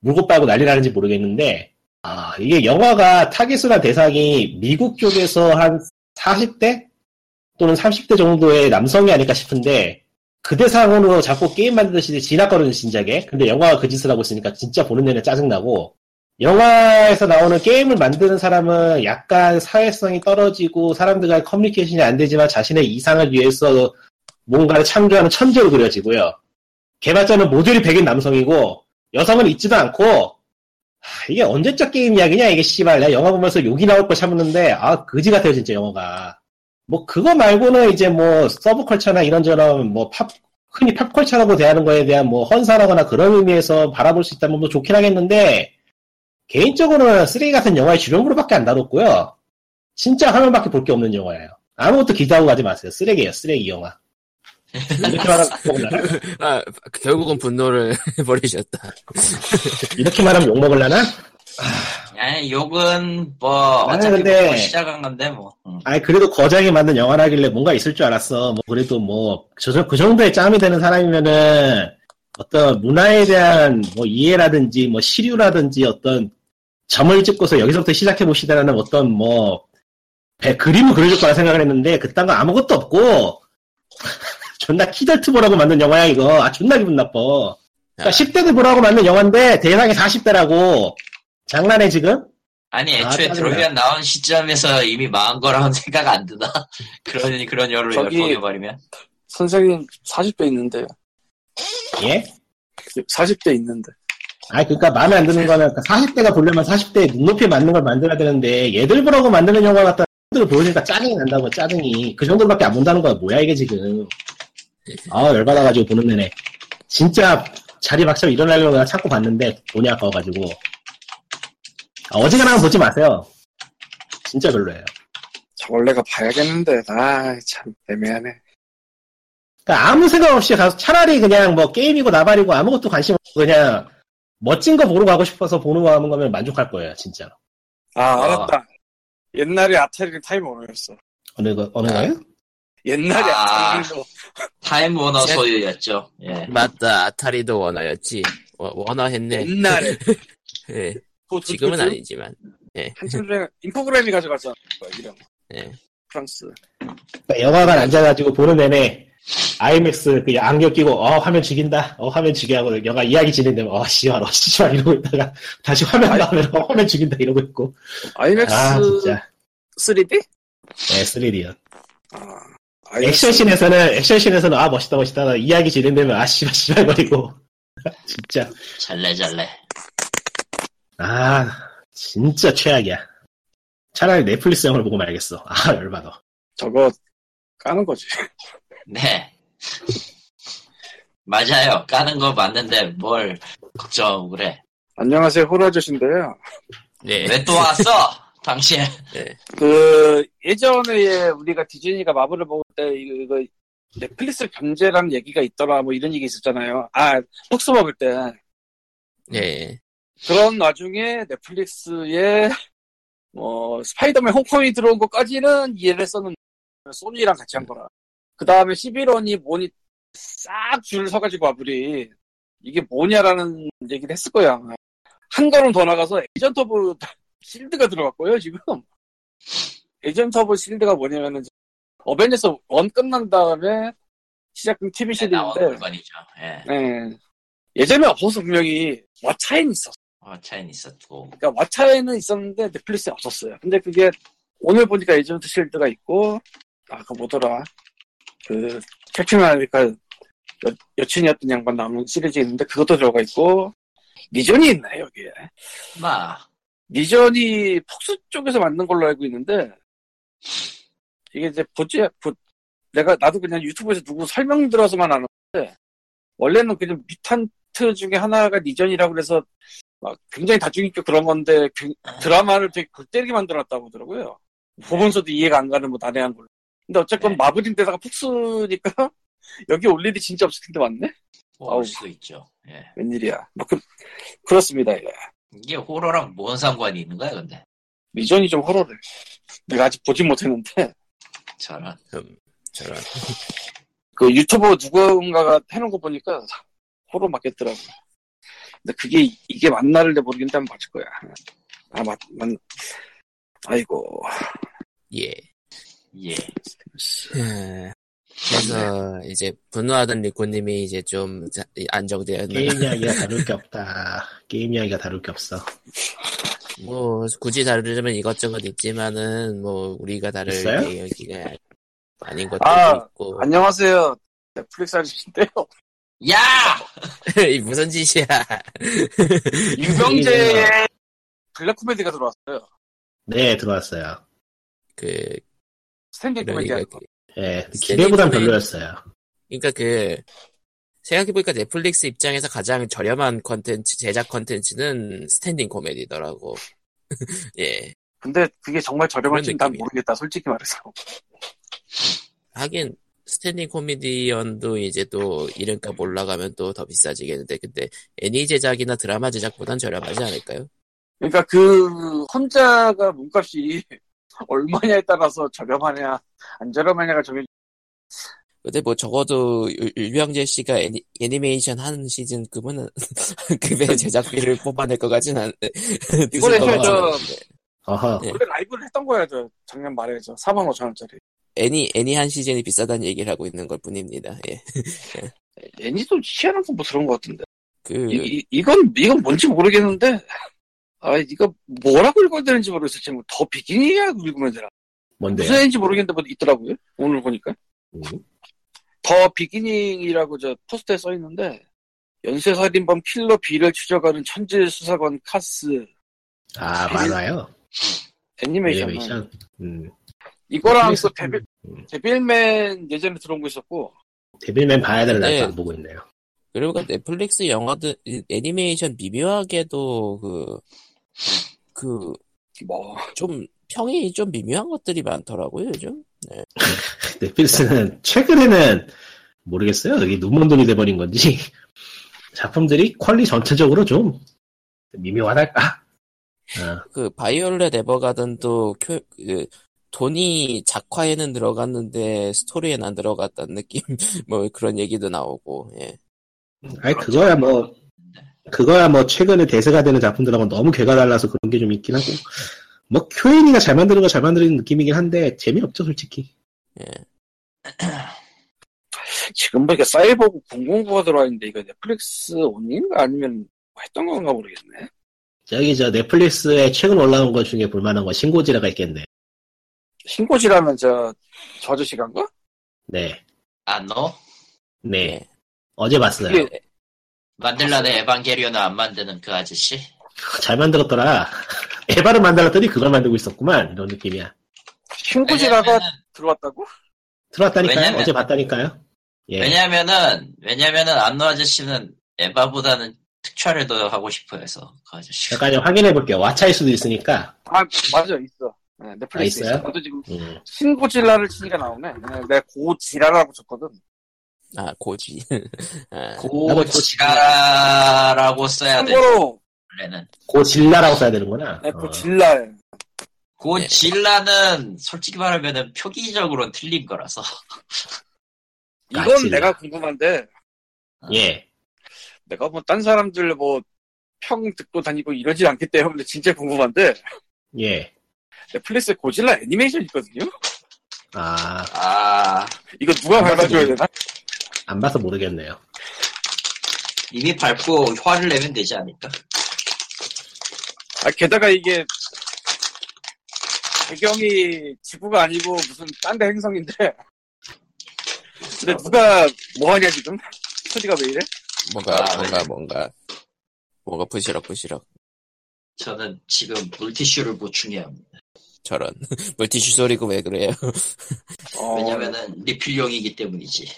물고 빨고 난리 나는지 모르겠는데 이게 영화가 타깃이나 대상이 미국 쪽에서 한 40대 또는 30대 정도의 남성이 아닐까 싶은데 그 대상으로 자꾸 게임 만드듯이 지나가는 신작에 근데 영화가 그 짓을 하고 있으니까 진짜 보는 내내 짜증나고 영화에서 나오는 게임을 만드는 사람은 약간 사회성이 떨어지고 사람들과의 커뮤니케이션이 안 되지만 자신의 이상을 위해서 뭔가를 창조하는 천재로 그려지고요. 개발자는 모델이 백인 남성이고 여성은 있지도 않고 이게 언제적 게임 이야기냐 이게 씨발 내가 영화 보면서 욕이 나올 걸 참았는데 그지 같아요 진짜 영화가. 뭐 그거 말고는 이제 뭐 서브컬처나 이런저런 뭐 흔히 팝컬처라고 대하는 거에 대한 뭐 헌사라거나 그런 의미에서 바라볼 수 있다면 뭐 좋긴 하겠는데 개인적으로는 쓰레기 같은 영화의 주력으로밖에 안 다뤘고요. 진짜 화면밖에 볼 게 없는 영화예요. 아무것도 기대하고 가지 마세요. 쓰레기예요. 쓰레기 영화. 이렇게 말하면 결국은 분노를 버리셨다. 이렇게 말하면 욕 먹을라나? 아니 욕은 뭐 어차피 근데, 시작한 건데 뭐. 아니 그래도 거장이 만든 영화라길래 뭔가 있을 줄 알았어. 뭐 그래도 뭐 그 정도의 짬이 되는 사람이면은 어떤 문화에 대한 뭐 이해라든지 뭐 시류라든지 어떤 점을 찍고서 여기서부터 시작해보시다라는 어떤 뭐 그림을 그려줄 거라 생각을 했는데 그딴 건 아무것도 없고 존나 키덜트 보라고 만든 영화야 이거. 아 존나 기분 나빠. 그러니까 10대들 보라고 만든 영화인데 대상이 40대라고. 장난해 지금? 아니 애초에 드로비안 나온 시점에서 이미 망한 거라는 생각 안 드나? 그런 열을 보내버리면? 선생님 40대 있는데요. 예? 40대 있는데. 아 그러니까 마음에 안 드는 거는 40대가 보려면 40대에 눈높이에 맞는 걸 만들어야 되는데 얘들 보라고 만드는 영화 같다. 얘들 보니까 짜증이 난다고 짜증이. 그 정도밖에 안 본다는 거야. 뭐야 이게 지금. 아 열받아가지고 보는 내내. 진짜 자리박차 일어나려고 내가 찾고 봤는데 돈이 아까워가지고. 아, 어지간하면 보지 마세요. 진짜 별로예요. 저 원래가 봐야겠는데, 아, 참, 애매하네. 그니까 아무 생각 없이 가서 차라리 그냥 뭐 게임이고 나발이고 아무것도 관심 없고 그냥 멋진 거 보러 가고 싶어서 보러 가는 거면 만족할 거예요, 진짜로. 아, 알았다. 옛날에 아타리는 타임 워너였어. 어느 거요? 옛날에 아타리도. 타임 워너 소유였죠. 예. 맞다, 아타리도 워너였지. 워너 했네. 옛날에. 예. 지금은 아니지만 예. 한참 전에 인포그램이 가져갔잖아 이런 예. 프랑스 그러니까 영화관 앉아가지고 보는 내내 IMAX 그 안경 끼고 화면 죽인다 화면 죽여 하고 영화 이야기 진행되면 씨발 이러고 있다가 다시 화면 나오면 화면 죽인다 이러고 있고 IMAX 아, 진짜. 3D? 네 3D요 액션씬에서는 멋있다 이야기 진행되면 씨발 거리고 진짜 잘래 아 진짜 최악이야. 차라리 넷플릭스 영화를 보고 말겠어. 아 열받아. 저거 까는 거지. 네 맞아요. 까는 거 맞는데 뭘 걱정 그래. 안녕하세요 호러 아저씨인데요. 네. 왜 또 왔어 당신. 네. 그 예전에 우리가 디즈니가 마블을 볼 때 이거 넷플릭스 견제라는 얘기가 있더라 뭐 이런 얘기 있었잖아요. 아 폭스 먹을 때. 네. 그런 와중에 넷플릭스에 스파이더맨 홈커밍이 들어온 것까지는 이해를 했었는데 소니랑 같이 한 거라. 그 다음에 11원이 뭐니 싹 줄 서가지고 아무리 이게 뭐냐라는 얘기를 했을 거야. 한 걸음 더 나가서 에이전트 오브 실드가 들어갔고요 지금. 에이전트 오브 실드가 뭐냐면은 어벤져스 1 끝난 다음에 시작된 TV 시리즈인데. 네. 예전에 없어서 분명히 왓챠에는 있었어. 왓챠에는 있었고. 그러니까 왓챠에는 있었는데 넷플릭스에 없었어요. 근데 그게 오늘 보니까 에이전트 실드가 있고 아까 뭐더라 그 캡틴 아메리카 여친이었던 양반 나오는 시리즈 있는데 그것도 들어가 있고 니존이 있나요 여기에? 니존이 폭스 쪽에서 만든 걸로 알고 있는데 이게 이제 나도 그냥 유튜브에서 누구 설명 들어서만 아는 건데 원래는 그냥 뮤탄트 중에 하나가 니전이라고 그래서 막 굉장히 다중인격 그런 건데 드라마를 되게 골때리게 만들었다고 하더라고요. 보면서도 이해가 안 가는 뭐 난해한 걸로. 근데 어쨌건 마블인데다가 폭스니까 여기 올 일이 진짜 없을 텐데 맞네? 올 수도 있죠. 예. 웬일이야. 그렇습니다. 예. 이게 호러랑 뭔 상관이 있는 거야 근데? 니전이 좀 호러래. 내가 아직 보진 못했는데. 저런. 그 유튜버 누군가가 해놓은 거 보니까 호러 맞겠더라고. 근데 이게 맞나를 모르겠는데 한번 맞을 거야. 아, 아이고. 예. 그래서 이제 분노하던 리코님이 이제 좀 안정되었나. 게임 이야기가 다룰 게 없다. 게임 이야기가 다룰 게 없어. 뭐 굳이 다루려면 이것저것 있지만은 뭐 우리가 다룰 이야기가. 아닌 것도 있고. 안녕하세요. 넷플릭스 아저씨인데요. 야! 이 무슨 짓이야. 유병재의 블랙 코미디가 들어왔어요. 네, 들어왔어요. 스탠딩 코미디. 네, 기대보단 별로였어요. 그러니까 생각해보니까 넷플릭스 입장에서 가장 저렴한 제작 컨텐츠는 스탠딩 코미디더라고. 예. 근데 그게 정말 저렴한지는 난 모르겠다, 솔직히 말해서. 하긴 스탠딩 코미디언도 이제 또 이름값 올라가면 또 더 비싸지겠는데 근데 애니 제작이나 드라마 제작보단 저렴하지 않을까요? 그러니까 혼자가 몸값이 얼마냐에 따라서 저렴하냐 안 저렴하냐가 정해져. 근데 뭐 적어도 유병재 씨가 애니메이션 한 시즌급은 급의 제작비를 뽑아낼 것 같진 않은데 이번에 라이브를 했던 거야 작년 말에 45,000원짜리 애니 한 시즌이 비싸다는 얘기를 하고 있는 것 뿐입니다. 예. 애니도 희한한 건 뭐 그런 것 같은데. 이건 뭔지 모르겠는데. 아, 이거 뭐라고 읽어야 되는지 모르겠어. 지금 더 비기니야 읽으면 되나? 뭔데? 무슨 애인지 모르겠는데 뭐 있더라고요. 오늘 보니까. 더 비기닝이라고 저 포스터에 써 있는데 연쇄살인범 킬러 B를 추적하는 천재 수사관 카스. 아, 만화요? 애니메이션. 이거랑 또 데빌맨 예전에 들어온 거 있었고. 데빌맨 봐야 되는 날도 안 보고 있네요. 그리고 넷플릭스 영화들 애니메이션 미묘하게도 뭐 좀 평이 좀 미묘한 것들이 많더라고요 요즘. 네. 넷플릭스는 최근에는 모르겠어요. 여기 눈먼 돈이 돼버린 건지 작품들이 퀄리 전체적으로 좀 미묘하달까. 그 바이올렛 에버가든도 돈이 작화에는 들어갔는데 스토리에는 안 들어갔다는 느낌 뭐 그런 얘기도 나오고. 예. 아니 그거야 뭐 최근에 대세가 되는 작품들하고 너무 궤가 달라서 그런 게 좀 있긴 하고. 뭐 큐엔이가 잘 만드는 거 잘 만드는 느낌이긴 한데 재미없죠 솔직히. 예. 지금 보니까 사이버고 009가 들어와 있는데 이거 넷플릭스 온인가 아니면 했던 건가 모르겠네. 저기 저 넷플릭스에 최근 올라온 것 중에 볼만한 거 신고지라가 있겠네. 신고지라면 저 아저씨 간가? 네. 아 너? 네. 어제 봤어요. 그게... 만들라는 에반게리온을 안 만드는 그 아저씨? 잘 만들었더라. 에바를 만들었더니 그걸 만들고 있었구만. 이런 느낌이야. 신고지라가 들어왔다고? 들어왔다니까요. 어제 봤다니까요. 예. 왜냐면은 안노 아저씨는 에바보다는 특촬을 더 하고 싶어 해서 그 아저씨. 잠깐 좀 확인해볼게요. 왓챠일 수도 있으니까. 아 맞아 있어. 네, 넷플릭스 있어요? 저도 지금 신고지라를 치니까 나오네. 내 고지라라고 쳤거든. 아, 고지. 고지라라고 써야 돼. 참고로. 원래는. 고질라라고 써야 되는구나. 네, 고질라. 고질라는 솔직히 말하면은 표기적으로는 틀린 거라서. 이건 질라. 내가 궁금한데. 예. 내가 뭐 딴 사람들 뭐 평 듣고 다니고 이러지 않기 때문에 진짜 궁금한데. 예. 넷플릭스에 고질라 애니메이션 있거든요. 아. 이거 누가 밟아줘야 되나? 안 봐서 모르겠네요. 이미 밟고 화를 내면 되지 않을까? 아, 게다가 이게 배경이 지구가 아니고 무슨 딴 데 행성인데 근데 누가 뭐하냐 지금? 소리가 왜 이래? 뭔가 부시럭부시럭. 저는 지금 물티슈를 보충해야 합니다. 저런 물티슈 소리고 왜 그래요? 왜냐면은 리필용이기 때문이지.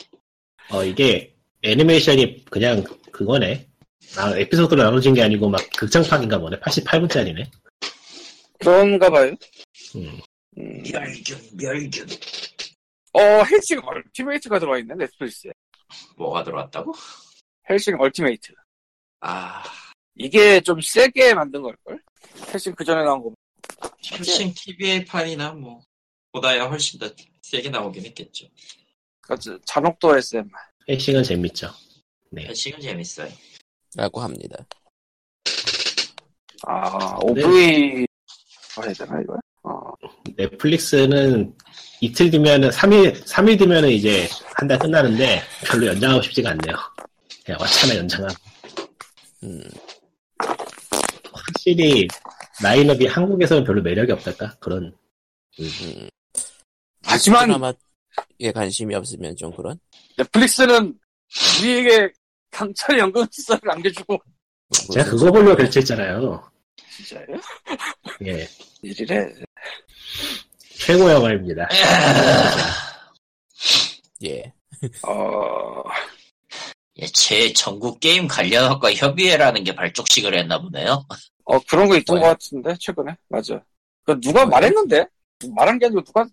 이게 애니메이션이 그냥 그거네. 아, 에피소드로 나눠진 게 아니고 막 극장판인가 보네. 88분짜리네. 그런가 봐요. 멸균. 헬싱 얼티메이트가 들어와있네 넷플릭스에. 뭐가 들어왔다고? 헬싱 얼티메이트. 아 이게 좀 세게 만든 걸걸? 헬싱 그 전에 나온 거. 헬싱 TVA판이나 뭐 보다야 훨씬 더 세게 나오긴 했겠죠. 그렇죠. 잔혹도 SM. 헬싱은 재밌죠. 네. 헬싱은 재밌어요. 라고 합니다. 아, OV 해야 되나 이거? 넷플릭스는 이틀 뒤면은 3일 뒤면은 이제 한 달 끝나는데 별로 연장하고 싶지가 않네요. 그냥 어차피 연장하고. 확실히 라인업이 한국에서는 별로 매력이 없달까? 그런. 하지만 예, 관심이 없으면 좀 그런. 넷플릭스는 우리에게 강철 연금 시설을 안겨주고. 제가 그거 보려고 결제했잖아요. 진짜요? 예. 이래. 최고 영화입니다. 예. 제 전국 게임 관련학과 협의회라는 게 발족식을 했나 보네요. 그런 거 있던 것 같은데 최근에. 맞아. 그 누가 말했는데? 말한 게 아니고 누가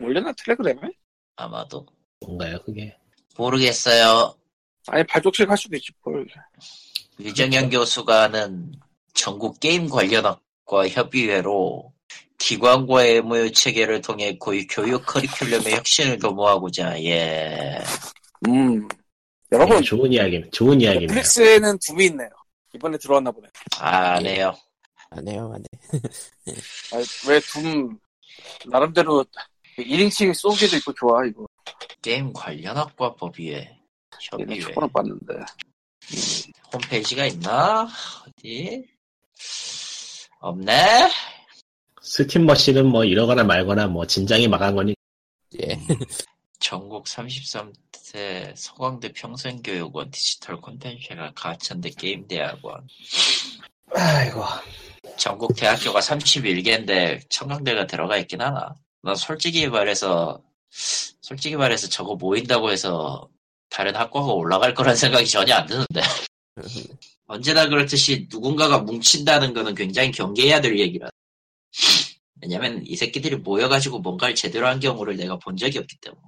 올려놔 텔레그램에? 아마도. 뭔가요 그게? 모르겠어요. 아니 발족식 할 수도 있지 뭘. 유정현 교수가 하는 전국 게임 관련학과 협의회로 기관과의 MOU 체계를 통해 교육 커리큘럼의 혁신을 도모하고자. 예. 여러분. 좋은 이야기입니다. 넷플릭스에는 둠이 있네요. 이번에 들어왔나 보네. 아, 안해요. 안해요. 왜 둠 나름대로 1인칭 쏘기도 있고 좋아 이거. 게임 관련 학과법위에 협의회 초반을 봤는데 홈페이지가 있나? 어디? 없네? 스팀 머신은 뭐 이러거나 말거나 뭐 진작에 막한 거니. 예. 전국 33대 서강대 평생교육원 디지털 콘텐츠가 가천대 게임대학원. 아이고. 전국 대학교가 31개인데 청강대가 들어가 있긴 하나. 난 솔직히 말해서 저거 모인다고 해서 다른 학과가 올라갈 거란 생각이 전혀 안 드는데. 언제나 그렇듯이 누군가가 뭉친다는 거는 굉장히 경계해야 될 얘기라. 왜냐면 이 새끼들이 모여가지고 뭔가를 제대로 한 경우를 내가 본 적이 없기 때문에.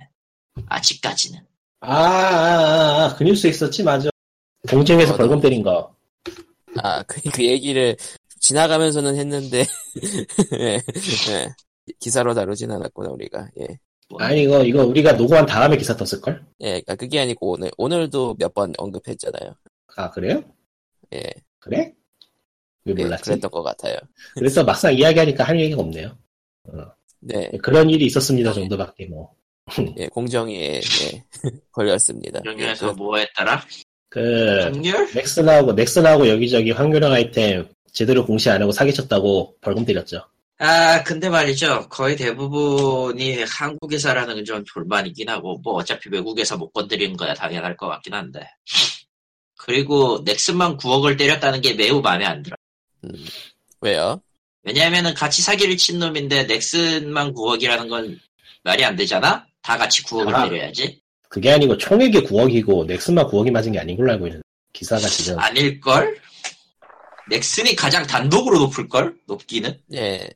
아직까지는. 그 뉴스 있었지, 맞아. 공정에서 벌금 때린 거. 그 얘기를 지나가면서는 했는데. 네. 기사로 다루진 않았구나, 우리가. 예. 아니, 이거 우리가 녹음한 다음에 기사 떴을걸? 예, 그러니까 그게 아니고 오늘도 몇 번 언급했잖아요. 아, 그래요? 예. 그래? 왜 몰랐지? 그랬던 것 같아요. 그래서 막상 이야기하니까 할 얘기가 없네요. 네. 그런 일이 있었습니다 정도밖에 뭐. 예, 공정위에 걸렸습니다. 공정위에서 예, 뭐 했더라? 확률? 넥슨하고 여기저기 확률형 아이템 제대로 공시 안 하고 사기쳤다고 벌금 때렸죠. 아, 근데 말이죠. 거의 대부분이 한국에서라는 건 좀 돌만이긴 하고, 뭐 어차피 외국에서 못 건드리는 거야 당연할 것 같긴 한데. 그리고 넥슨만 9억을 때렸다는 게 매우 마음에 안 들어요. 왜요? 왜냐하면은 같이 사기를 친 놈인데 넥슨만 9억이라는 건 말이 안 되잖아? 다 같이 9억을 때려야지. 그게 아니고 총액이 9억이고 넥슨만 9억이 맞은 게 아닌 걸로 알고 있는 기사가 지금. 아닐걸? 넥슨이 가장 단독으로 높을걸? 높기는? 예.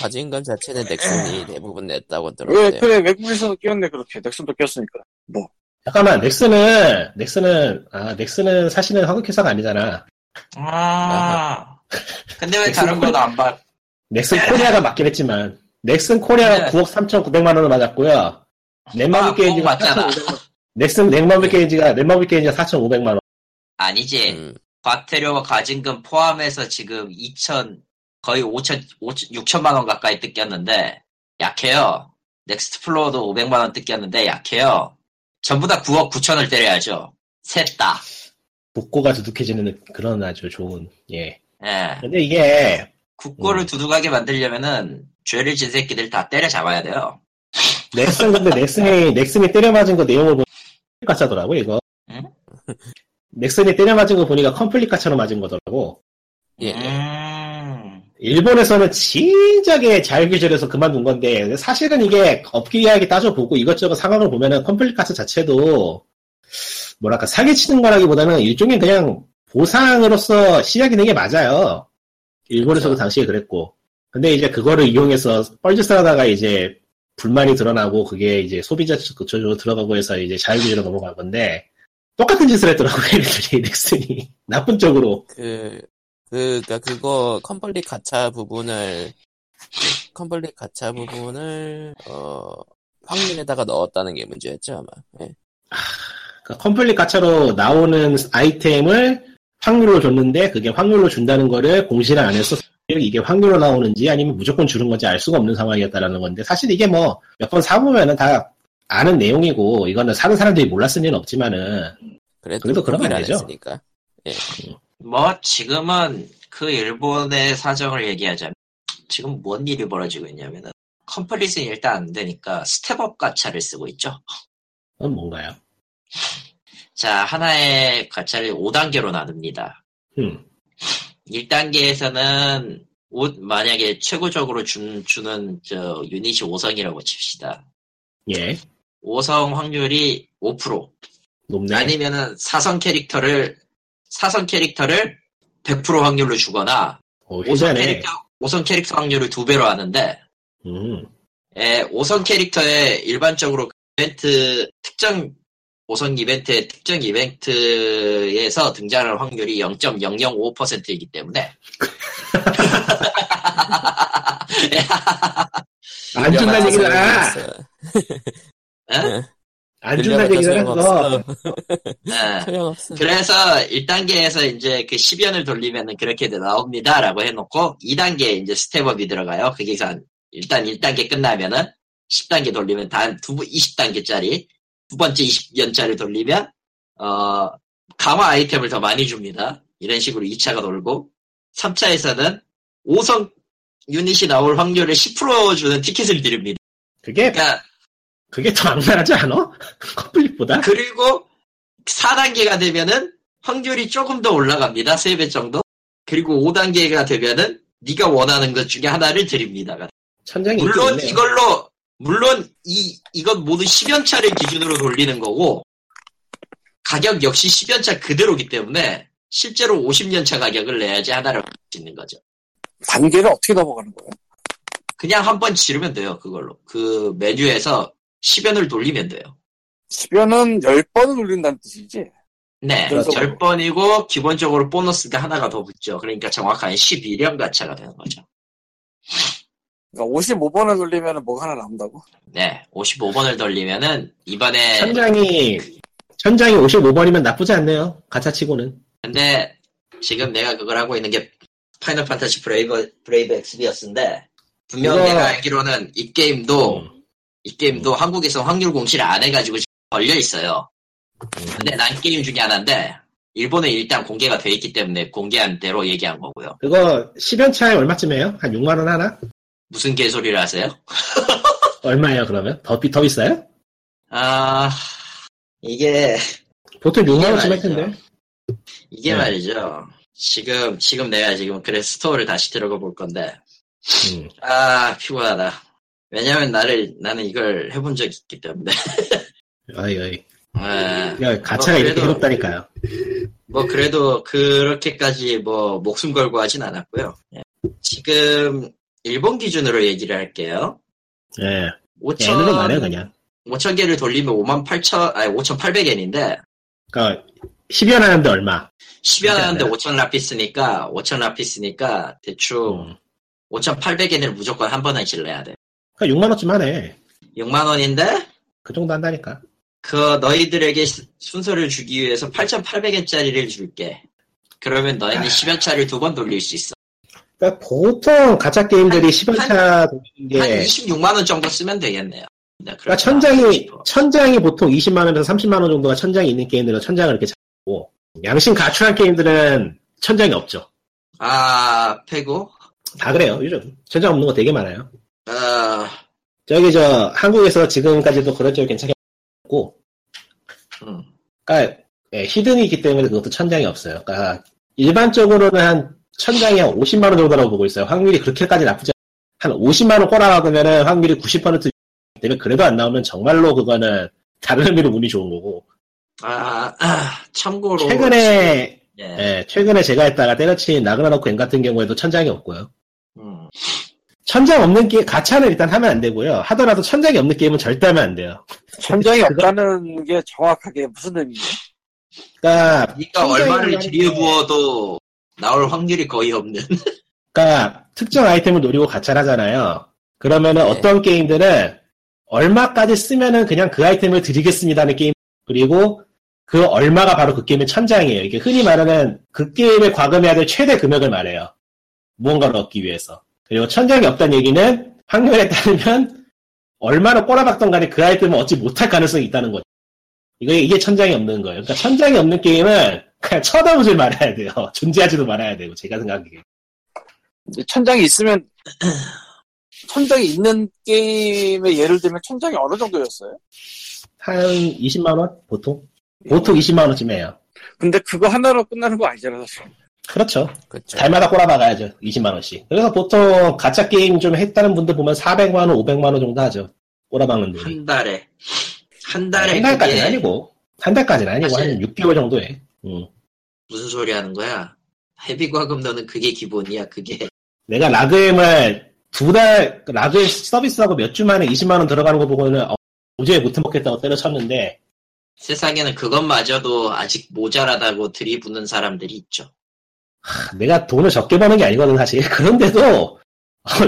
가진건 자체는 넥슨이 대부분 냈다고 들었는데. 왜, 그래, 외국에서도 끼었네, 그렇게. 넥슨도 끼었으니까. 뭐. 잠깐만, 넥슨은 사실은 한국회사가 아니잖아. 근데 왜 다른 것도 안 봐? 넥슨 코리아가 맞긴 했지만, 넥슨 코리아가 9억 3,900만 원을 맞았고요. 넷마블 게이지가 맞잖아. 넥슨 넷마블 게이지가 4,500만 원. 아니지. 과태료와 가진금 포함해서 지금 6천만 원 가까이 뜯겼는데, 약해요. 넥스트 플로어도 500만 원 뜯겼는데, 약해요. 전부 다 9억 9천을 때려야죠. 셋 다. 국고가 두둑해지는 그런 아주 좋은, 예. 예. 근데 이게. 국고를 두둑하게 만들려면은, 죄를 진 새끼들 다 때려잡아야 돼요. 넥슨이 때려맞은 거 내용을 보니까 가짜더라고, 이거. 응? 넥슨이 때려맞은 거 보니까 컴플리카처럼 맞은 거더라고. 예. 일본에서는 진작에 자율규제해서 그만둔 건데, 사실은 이게 업계 이야기 따져보고 이것저것 상황을 보면은 컴플리카스 자체도, 뭐랄까, 사기치는 거라기보다는 일종의 그냥 보상으로서 시작이 된 게 맞아요. 일본에서도 그렇죠. 당시에 그랬고. 근데 이제 그거를 이용해서 뻘짓을 하다가 이제 불만이 드러나고 그게 이제 소비자 쪽으로 들어가고 해서 이제 자율규제로 넘어간 건데, 똑같은 짓을 했더라고요, 얘네들이, 넥슨이. 나쁜 쪽으로. 그거, 컴플릿 가차 부분을, 확률에다가 넣었다는 게 문제였죠, 아마. 예. 컴플릿 가차로 나오는 아이템을 확률로 줬는데, 그게 확률로 준다는 거를 공시를 안 해서, 이게 확률로 나오는지 아니면 무조건 주는 건지 알 수가 없는 상황이었다라는 건데, 사실 이게 뭐, 몇 번 사보면은 다 아는 내용이고, 이거는 사는 사람들이 몰랐을 리는 없지만은, 그래도 그러면 안 되죠. 예. 뭐 지금은 그 일본의 사정을 얘기하자면 지금 뭔 일이 벌어지고 있냐면은 컴플릿은 일단 안 되니까 스텝업 가차를 쓰고 있죠. 그건 뭔가요? 자, 하나의 가차를 5단계로 나눕니다. 1단계에서는 만약에 최고적으로 주는 저 유닛이 5성이라고 칩시다. 예. 5성 확률이 5% 높네. 아니면은 4성 캐릭터를 100% 확률로 주거나, 5성 캐릭터 확률을 2배로 하는데, 5성 캐릭터에 일반적으로 특정 이벤트에서 등장할 확률이 0.005%이기 때문에. 안 준다는 얘기잖아! 응? 안 준다는 얘기잖아, 그거. 네. 그래서 1단계에서 이제 그 10연을 돌리면은 그렇게 나옵니다라고 해놓고 2단계에 이제 스텝업이 들어가요. 그게 일단 1단계 끝나면은 10단계 돌리면 단 20단계짜리 두 번째 20년짜리 돌리면 강화 아이템을 더 많이 줍니다. 이런 식으로 2차가 돌고 3차에서는 5성 유닛이 나올 확률을 10% 주는 티켓을 드립니다. 그게 더 악랄하지 않아? 컴플릿보다? 그리고 4단계가 되면은 확률이 조금 더 올라갑니다. 3배 정도. 그리고 5단계가 되면은 네가 원하는 것 중에 하나를 드립니다. 천장이 물론 이걸로 물론 이건 모두 10연차를 기준으로 돌리는 거고 가격 역시 10연차 그대로기 때문에 실제로 50년차 가격을 내야지 하나를 짓는 거죠. 단계를 어떻게 넘어가는 거예요? 그냥 한번 지르면 돼요. 그걸로 그 메뉴에서 10연을 돌리면 돼요. 10연은 10번을 돌린다는 뜻이지? 네. 10번이고 기본적으로 보너스가 하나가 더 붙죠. 그러니까 정확한 12년 가차가 되는 거죠. 그러니까 55번을 돌리면 뭐가 하나 남다고? 네. 55번을 돌리면은 이번에 천장이 55번이면 나쁘지 않네요. 가차치고는. 근데 지금 내가 그걸 하고 있는 게 파이널 판타지 브레이브 엑스비어스인데 분명 내가 알기로는 이 게임도 한국에서 확률 공시를 안 해가지고 걸려 있어요. 근데 난 게임 중에 하나인데 일본에 일단 공개가 돼 있기 때문에 공개한 대로 얘기한 거고요. 그거 10연차에 얼마쯤이에요? 한 6만 원 하나? 무슨 개소리를 하세요? 얼마예요 그러면? 더 비싸요? 이게 보통 6만 원쯤 할 텐데. 이게 말이죠. 지금 내가 지금 그래 스토어를 다시 들어가 볼 건데. 피곤하다. 왜냐면 나는 이걸 해본 적이 있기 때문에. 아이. 야, 가차가 이렇게 해롭다니까요. 뭐 그래도 그렇게까지 뭐 목숨 걸고 하진 않았고요. 지금 일본 기준으로 얘기를 할게요. 예. 5,000원 말해 그냥. 5,000개를 돌리면 5,800엔인데. 그러니까 10연 하는데 얼마? 10연 하는데 5,000라피스니까 대충 5,800엔을 무조건 한 번에 질러야 돼. 그러니까 6만 원쯤 하네. 6만 원인데? 그 정도 한다니까. 그 너희들에게 순서를 주기 위해서 8,800엔짜리를 줄게. 그러면 너희는 10연차를 두 번 돌릴 수 있어. 그러니까 보통 가짜 게임들이 10연차 돌리는 게 한 26만 원 정도 쓰면 되겠네요. 그러니까 천장이 보통 20만 원에서 30만 원 정도가 천장이 있는 게임들은 천장을 이렇게 잡고 양심 가출한 게임들은 천장이 없죠. 패고 다 그래요. 요즘 천장 없는 거 되게 많아요. 저기 한국에서 지금까지도 그런 적이 괜찮게 없고, 그러니까 히든이 있기 때문에 그것도 천장이 없어요. 그러니까 일반적으로는 한 천장이 한 50만 원 정도라고 보고 있어요. 확률이 그렇게까지 나쁘지 않아요. 한 50만 원 꼬라박으면은 확률이 90% 때문에 그래도 안 나오면 정말로 그거는 다른 의미로 운이 좋은 거고. 참고로 최근에 최근에 제가 했다가 때려친 나그나노크 엔 같은 경우에도 천장이 없고요. 천장 없는 게임, 가차는 일단 하면 안 되고요. 하더라도 천장이 없는 게임은 절대 하면 안 돼요. 천장이 없다는 게 정확하게 무슨 의미예요? 그러니까 얼마를 들이부어도 나올 확률이 거의 없는. 그러니까 특정 아이템을 노리고 가차를 하잖아요. 그러면은 어떤 게임들은 얼마까지 쓰면은 그냥 그 아이템을 드리겠습니다는 게임, 그리고 그 얼마가 바로 그 게임의 천장이에요. 이게 흔히 말하는 그 게임에 과금해야 될 최대 금액을 말해요. 무언가를 얻기 위해서. 그리고 천장이 없다는 얘기는 확률에 따르면 얼마나 꼬라박던 간에 그 아이템을 얻지 못할 가능성이 있다는 거죠. 이게 천장이 없는 거예요. 그러니까 천장이 없는 게임은 그냥 쳐다보질 말아야 돼요. 존재하지도 말아야 되고, 제가 생각하기에. 천장이 있으면, 천장이 있는 게임의 예를 들면 천장이 어느 정도였어요? 한 20만원? 보통 20만원쯤 해요. 근데 그거 하나로 끝나는 거 아니잖아요, 사실. 그렇죠. 달마다 꼬라박아야죠. 20만원씩. 그래서 보통 가짜 게임 좀 했다는 분들 보면 400만원, 500만원 정도 하죠. 꼬라박는 분이. 한 달에. 한 달까지는 아니고, 한 6개월 정도에. 무슨 소리 하는 거야? 헤비 과금 너는 그게 기본이야, 그게. 내가 라그엠을 라그엠 서비스하고 몇 주 만에 20만원 들어가는 거 보고는 도저히 못 해먹겠다고 때려쳤는데. 세상에는 그것마저도 아직 모자라다고 들이부는 사람들이 있죠. 내가 돈을 적게 버는 게 아니거든 사실. 그런데도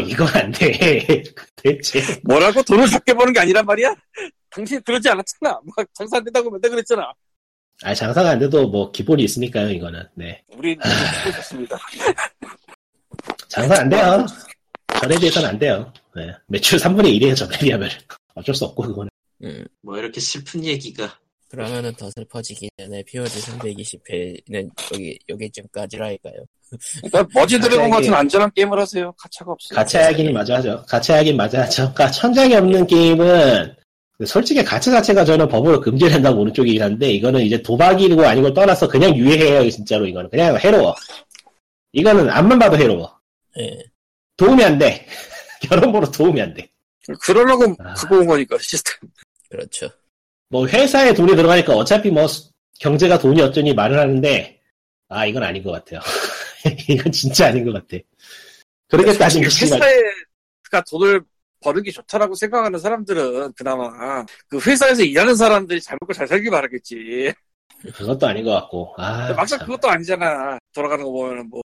이건 안 돼. 대체 뭐라고? 돈을 적게 버는 게 아니란 말이야? 당신 그러지 않았잖아. 막 장사 안 된다고 맨날 그랬잖아. 아 장사가 안 돼도 뭐 기본이 있으니까요 이거는. 네. 우리 좋습니다. 장사 안 돼요. 전에 비해서는 안 돼요. 네. 매출 3분의 1이에요, 저 매니아벨. 어쩔 수 없고, 그거는. 뭐 이렇게 슬픈 얘기가. 그러면은 더 슬퍼지기 전에 POG 320회는 여기쯤까지라니까요. 일단 머지 드래곤 같은 안전한 게임을 하세요. 가차가 없어요. 가차 이야기는 맞아 하죠. 가차 이야기는 맞아 하죠. 그러니까 천장이 없는 게임은 솔직히 가차 자체가 저는 법으로 금지를 한다고 보는 쪽이긴 한데, 이거는 이제 도박이고 아닌 걸 떠나서 그냥 유해해요. 진짜로 이거는 그냥 해로워. 이거는 앞만 봐도 해로워. 예. 도움이 안 돼. 여러모로 도움이 안 돼. 그러려고 그거 온 거니까 시스템. 그렇죠. 뭐 회사에 돈이 들어가니까 어차피 뭐 경제가 돈이 어쩌니 말을 하는데, 아 이건 아닌 것 같아요. 이건 진짜 아닌 것 같아. 그렇게 따지면 회사에가 돈을 버는게 좋다라고 생각하는 사람들은 그나마 그 회사에서 일하는 사람들이 잘 먹고 잘 살길 바라겠지. 그것도 아닌 것 같고. 아, 막상 참. 그것도 아니잖아. 돌아가는 거 보면 뭐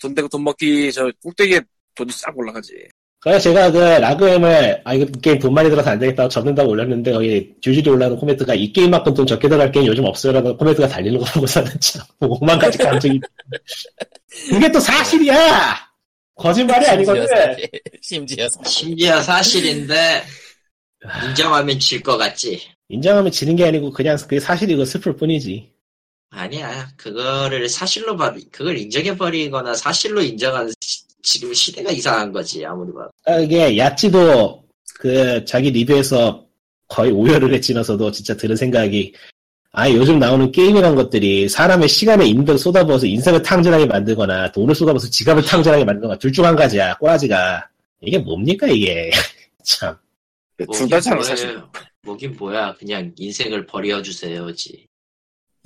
돈 대고 돈 먹기 저 꼭대기에 돈이 싹 올라가지. 그래서 제가 그 라그엠을 아 이거 게임 돈 많이 들어서 안 되겠다고 접는다고 올렸는데, 거기 줄줄이 올라오는 코멘트가 이 게임만큼 돈 적게 들어갈 게임 요즘 없어요라는 코멘트가 달리는 거 보고 사는 참 오만가지 감정이. 그게 또 사실이야. 거짓말이 아니거든. 심지어 사실인데 인정하면 질 것 같지. 인정하면 지는 게 아니고 그냥 그게 사실이고 슬플 뿐이지. 아니야, 그거를 사실로 그걸 인정해 버리거나 사실로 인정하는. 지금 시대가 이상한 거지, 아무리 봐도. 아, 이게, 야찌도, 자기 리뷰에서 거의 오열을 했지만서도 진짜 들은 생각이, 아, 요즘 나오는 게임이란 것들이 사람의 시간에 인덕을 쏟아부어서 인생을 탕진하게 만들거나 돈을 쏟아부어서 지갑을 탕진하게 만들거나 둘 중 한 가지야, 꼬라지가. 이게 뭡니까, 이게. 참. 둘 다 참 사실. 뭐긴 뭐야, 그냥 인생을 버려주세요지.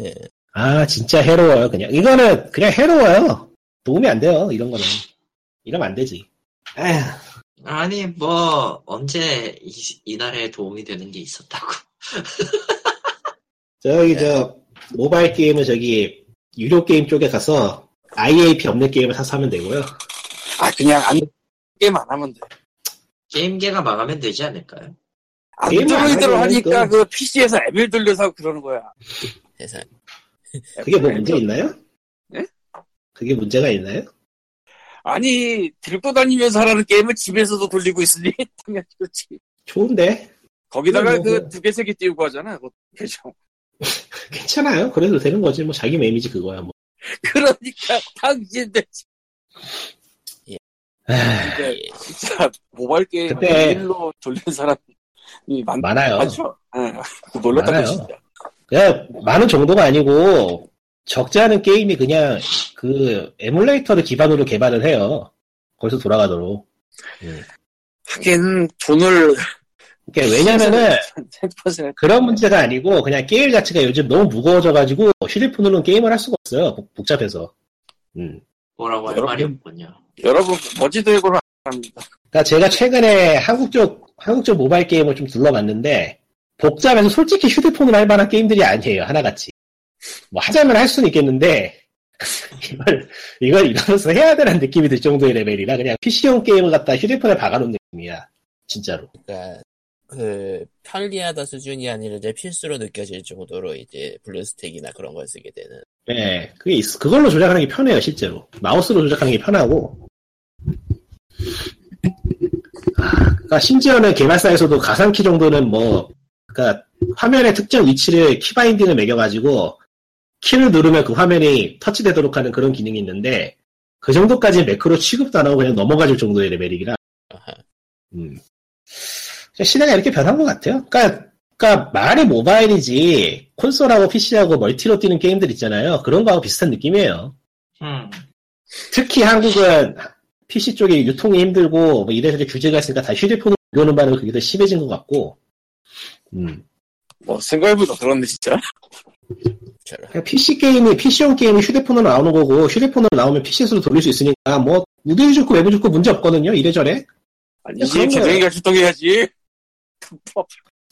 예. 아, 진짜 해로워요, 그냥. 이거는 그냥 해로워요. 도움이 안 돼요, 이런 거는. 이러면 안 되지. 에휴. 아니 뭐 언제 이 나라에 도움이 되는 게 있었다고. 저기 저 모바일 게임은 저기 유료 게임 쪽에 가서 IAP 없는 게임을 사서 하면 되고요. 아 그냥 안 게임 안 하면 돼. 게임계가 망하면 되지 않을까요? 안드로이드로 하니까 그 PC에서 앱을 돌려서 그러는 거야. 세상. 그게 뭐 문제 있나요? 네? 그게 문제가 있나요? 아니, 들고 다니면서 하라는 게임을 집에서도 돌리고 있으니, 당연히 그렇지. 좋은데? 거기다가 뭐, 그 2개, 3개 띄우고 하잖아, 그거. 괜찮아요. 그래도 되는 거지. 뭐, 자기 매미지 그거야, 뭐. 그러니까, 당신들. 예. 진짜, 모바일 게임 일로 돌리는 사람이 많아요. 많죠? 응. 놀랐다고, 진짜. 그냥, 많은 정도가 아니고, 적지 않은 게임이 그냥 그 에뮬레이터를 기반으로 개발을 해요. 거기서 돌아가도록. 하긴 돈을 그러니까 왜냐면은 10%. 그런 문제가 아니고 그냥 게임 자체가 요즘 너무 무거워져가지고 휴대폰으로는 게임을 할 수가 없어요. 복잡해서. 뭐라고 할 말이 없군요. 여러분 머지도 해고는 안 합니다. 그러니까 제가 최근에 한국 쪽 모바일 게임을 좀 둘러봤는데 복잡해서 솔직히 휴대폰을 할 만한 게임들이 아니에요. 하나같이. 뭐 하자면 할 수는 있겠는데 이걸 이러면서 해야 되는 느낌이 들 정도의 레벨이라 그냥 PC용 게임을 갖다 휴대폰에 박아놓은 느낌이야 진짜로. 그러니까 그 편리하다 수준이 아니라 이제 필수로 느껴질 정도로 이제 블루스택이나 그런 걸 쓰게 되는. 네, 그게 그걸로 조작하는 게 편해요 실제로. 마우스로 조작하는 게 편하고. 그러니까 심지어는 개발사에서도 가상키 정도는 뭐 그러니까 화면의 특정 위치를 키바인딩을 매겨가지고. 키를 누르면 그 화면이 터치되도록 하는 그런 기능이 있는데 그 정도까지 매크로 취급도 안 하고 그냥 넘어가줄 정도의 레벨이라. 시대가 이렇게 변한 것 같아요. 그러니까 말이 모바일이지 콘솔하고 PC하고 멀티로 뛰는 게임들 있잖아요. 그런 거하고 비슷한 느낌이에요. 특히 한국은 PC 쪽이 유통이 힘들고 뭐 이래저래 규제가 있으니까 다 휴대폰으로 옮겨오는 바람에 그게 더 심해진 것 같고. 뭐 생각해보니까 그런데 진짜. PC용 게임이 휴대폰으로 나오는 거고, 휴대폰으로 나오면 PC에서도 돌릴 수 있으니까, 뭐, 우대도 좋고, 외부 좋고, 문제 없거든요, 이래저래. 아니, 이제 개등이가 출동해야지.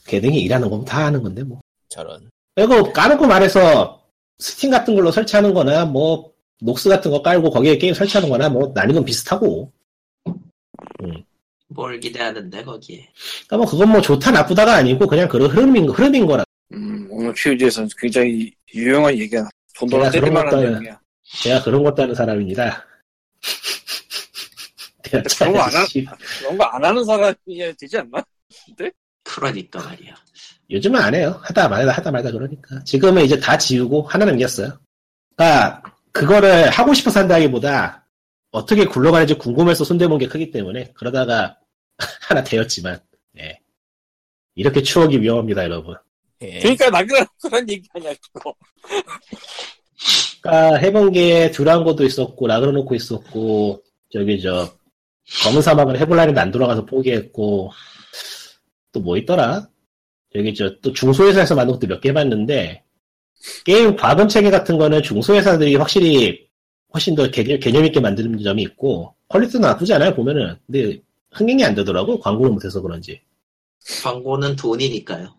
개등이 일하는 거면 다 하는 건데, 뭐. 저런. 그리고 까놓고 말해서, 스팀 같은 걸로 설치하는 거나, 뭐, 녹스 같은 거 깔고, 거기에 게임 설치하는 거나, 뭐, 난이도는 비슷하고. 뭘 기대하는데, 거기에. 그러니까 뭐, 그건 뭐, 좋다, 나쁘다가 아니고, 그냥 그런 흐름인 거라. 오늘 POG에서는 굉장히 유용한 얘기야. 돈 돌아 때릴 만한 얘기야. 제가 그런 것도 하는 사람입니다. 그런 거 안 하는 사람이야 되지 않나? 근데? 프라니까 말이야. 요즘은 안 해요. 하다 말다 그러니까. 지금은 이제 다 지우고 하나 남겼어요. 그러니까 그거를 하고 싶어서 한다기보다 어떻게 굴러가는지 궁금해서 손대본 게 크기 때문에 그러다가 하나 되었지만 예. 이렇게 추억이 위험합니다, 여러분. 예. 그러니까 나그라 그런 얘기 하냐 그거. 그러니까 해본 게 드랑고도 있었고 라그노코 있었고 저기 저 검은 사막을 해볼라는데 안 돌아가서 포기했고 또 뭐 있더라? 여기 저 또 중소회사에서 만든 것도 몇 개 봤는데 게임 과금 체계 같은 거는 중소회사들이 확실히 훨씬 더 개념 있게 만드는 점이 있고 퀄리티도 나쁘지 않아요 보면은. 근데 흥행이 안 되더라고. 광고를 못해서 그런지. 광고는 돈이니까요.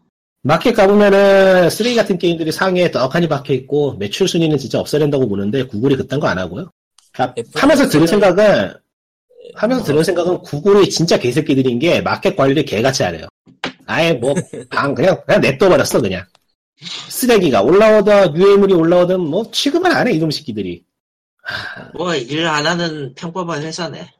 마켓 가보면은 쓰레기 같은 게임들이 상위에 떡하니 박혀있고 매출 순위는 진짜 없어야 된다고 보는데 구글이 그딴 거 안 하고요. 하면서 들은 생각은 구글이 진짜 개새끼들인 게 마켓 관리를 개같이 하래요. 아예 뭐 그냥 냅둬버렸어. 그냥 쓰레기가 올라오든 유해물이 올라오든 뭐 취급을 안 해 이놈 새끼들이. 뭐 일 안 하는 평범한 회사네.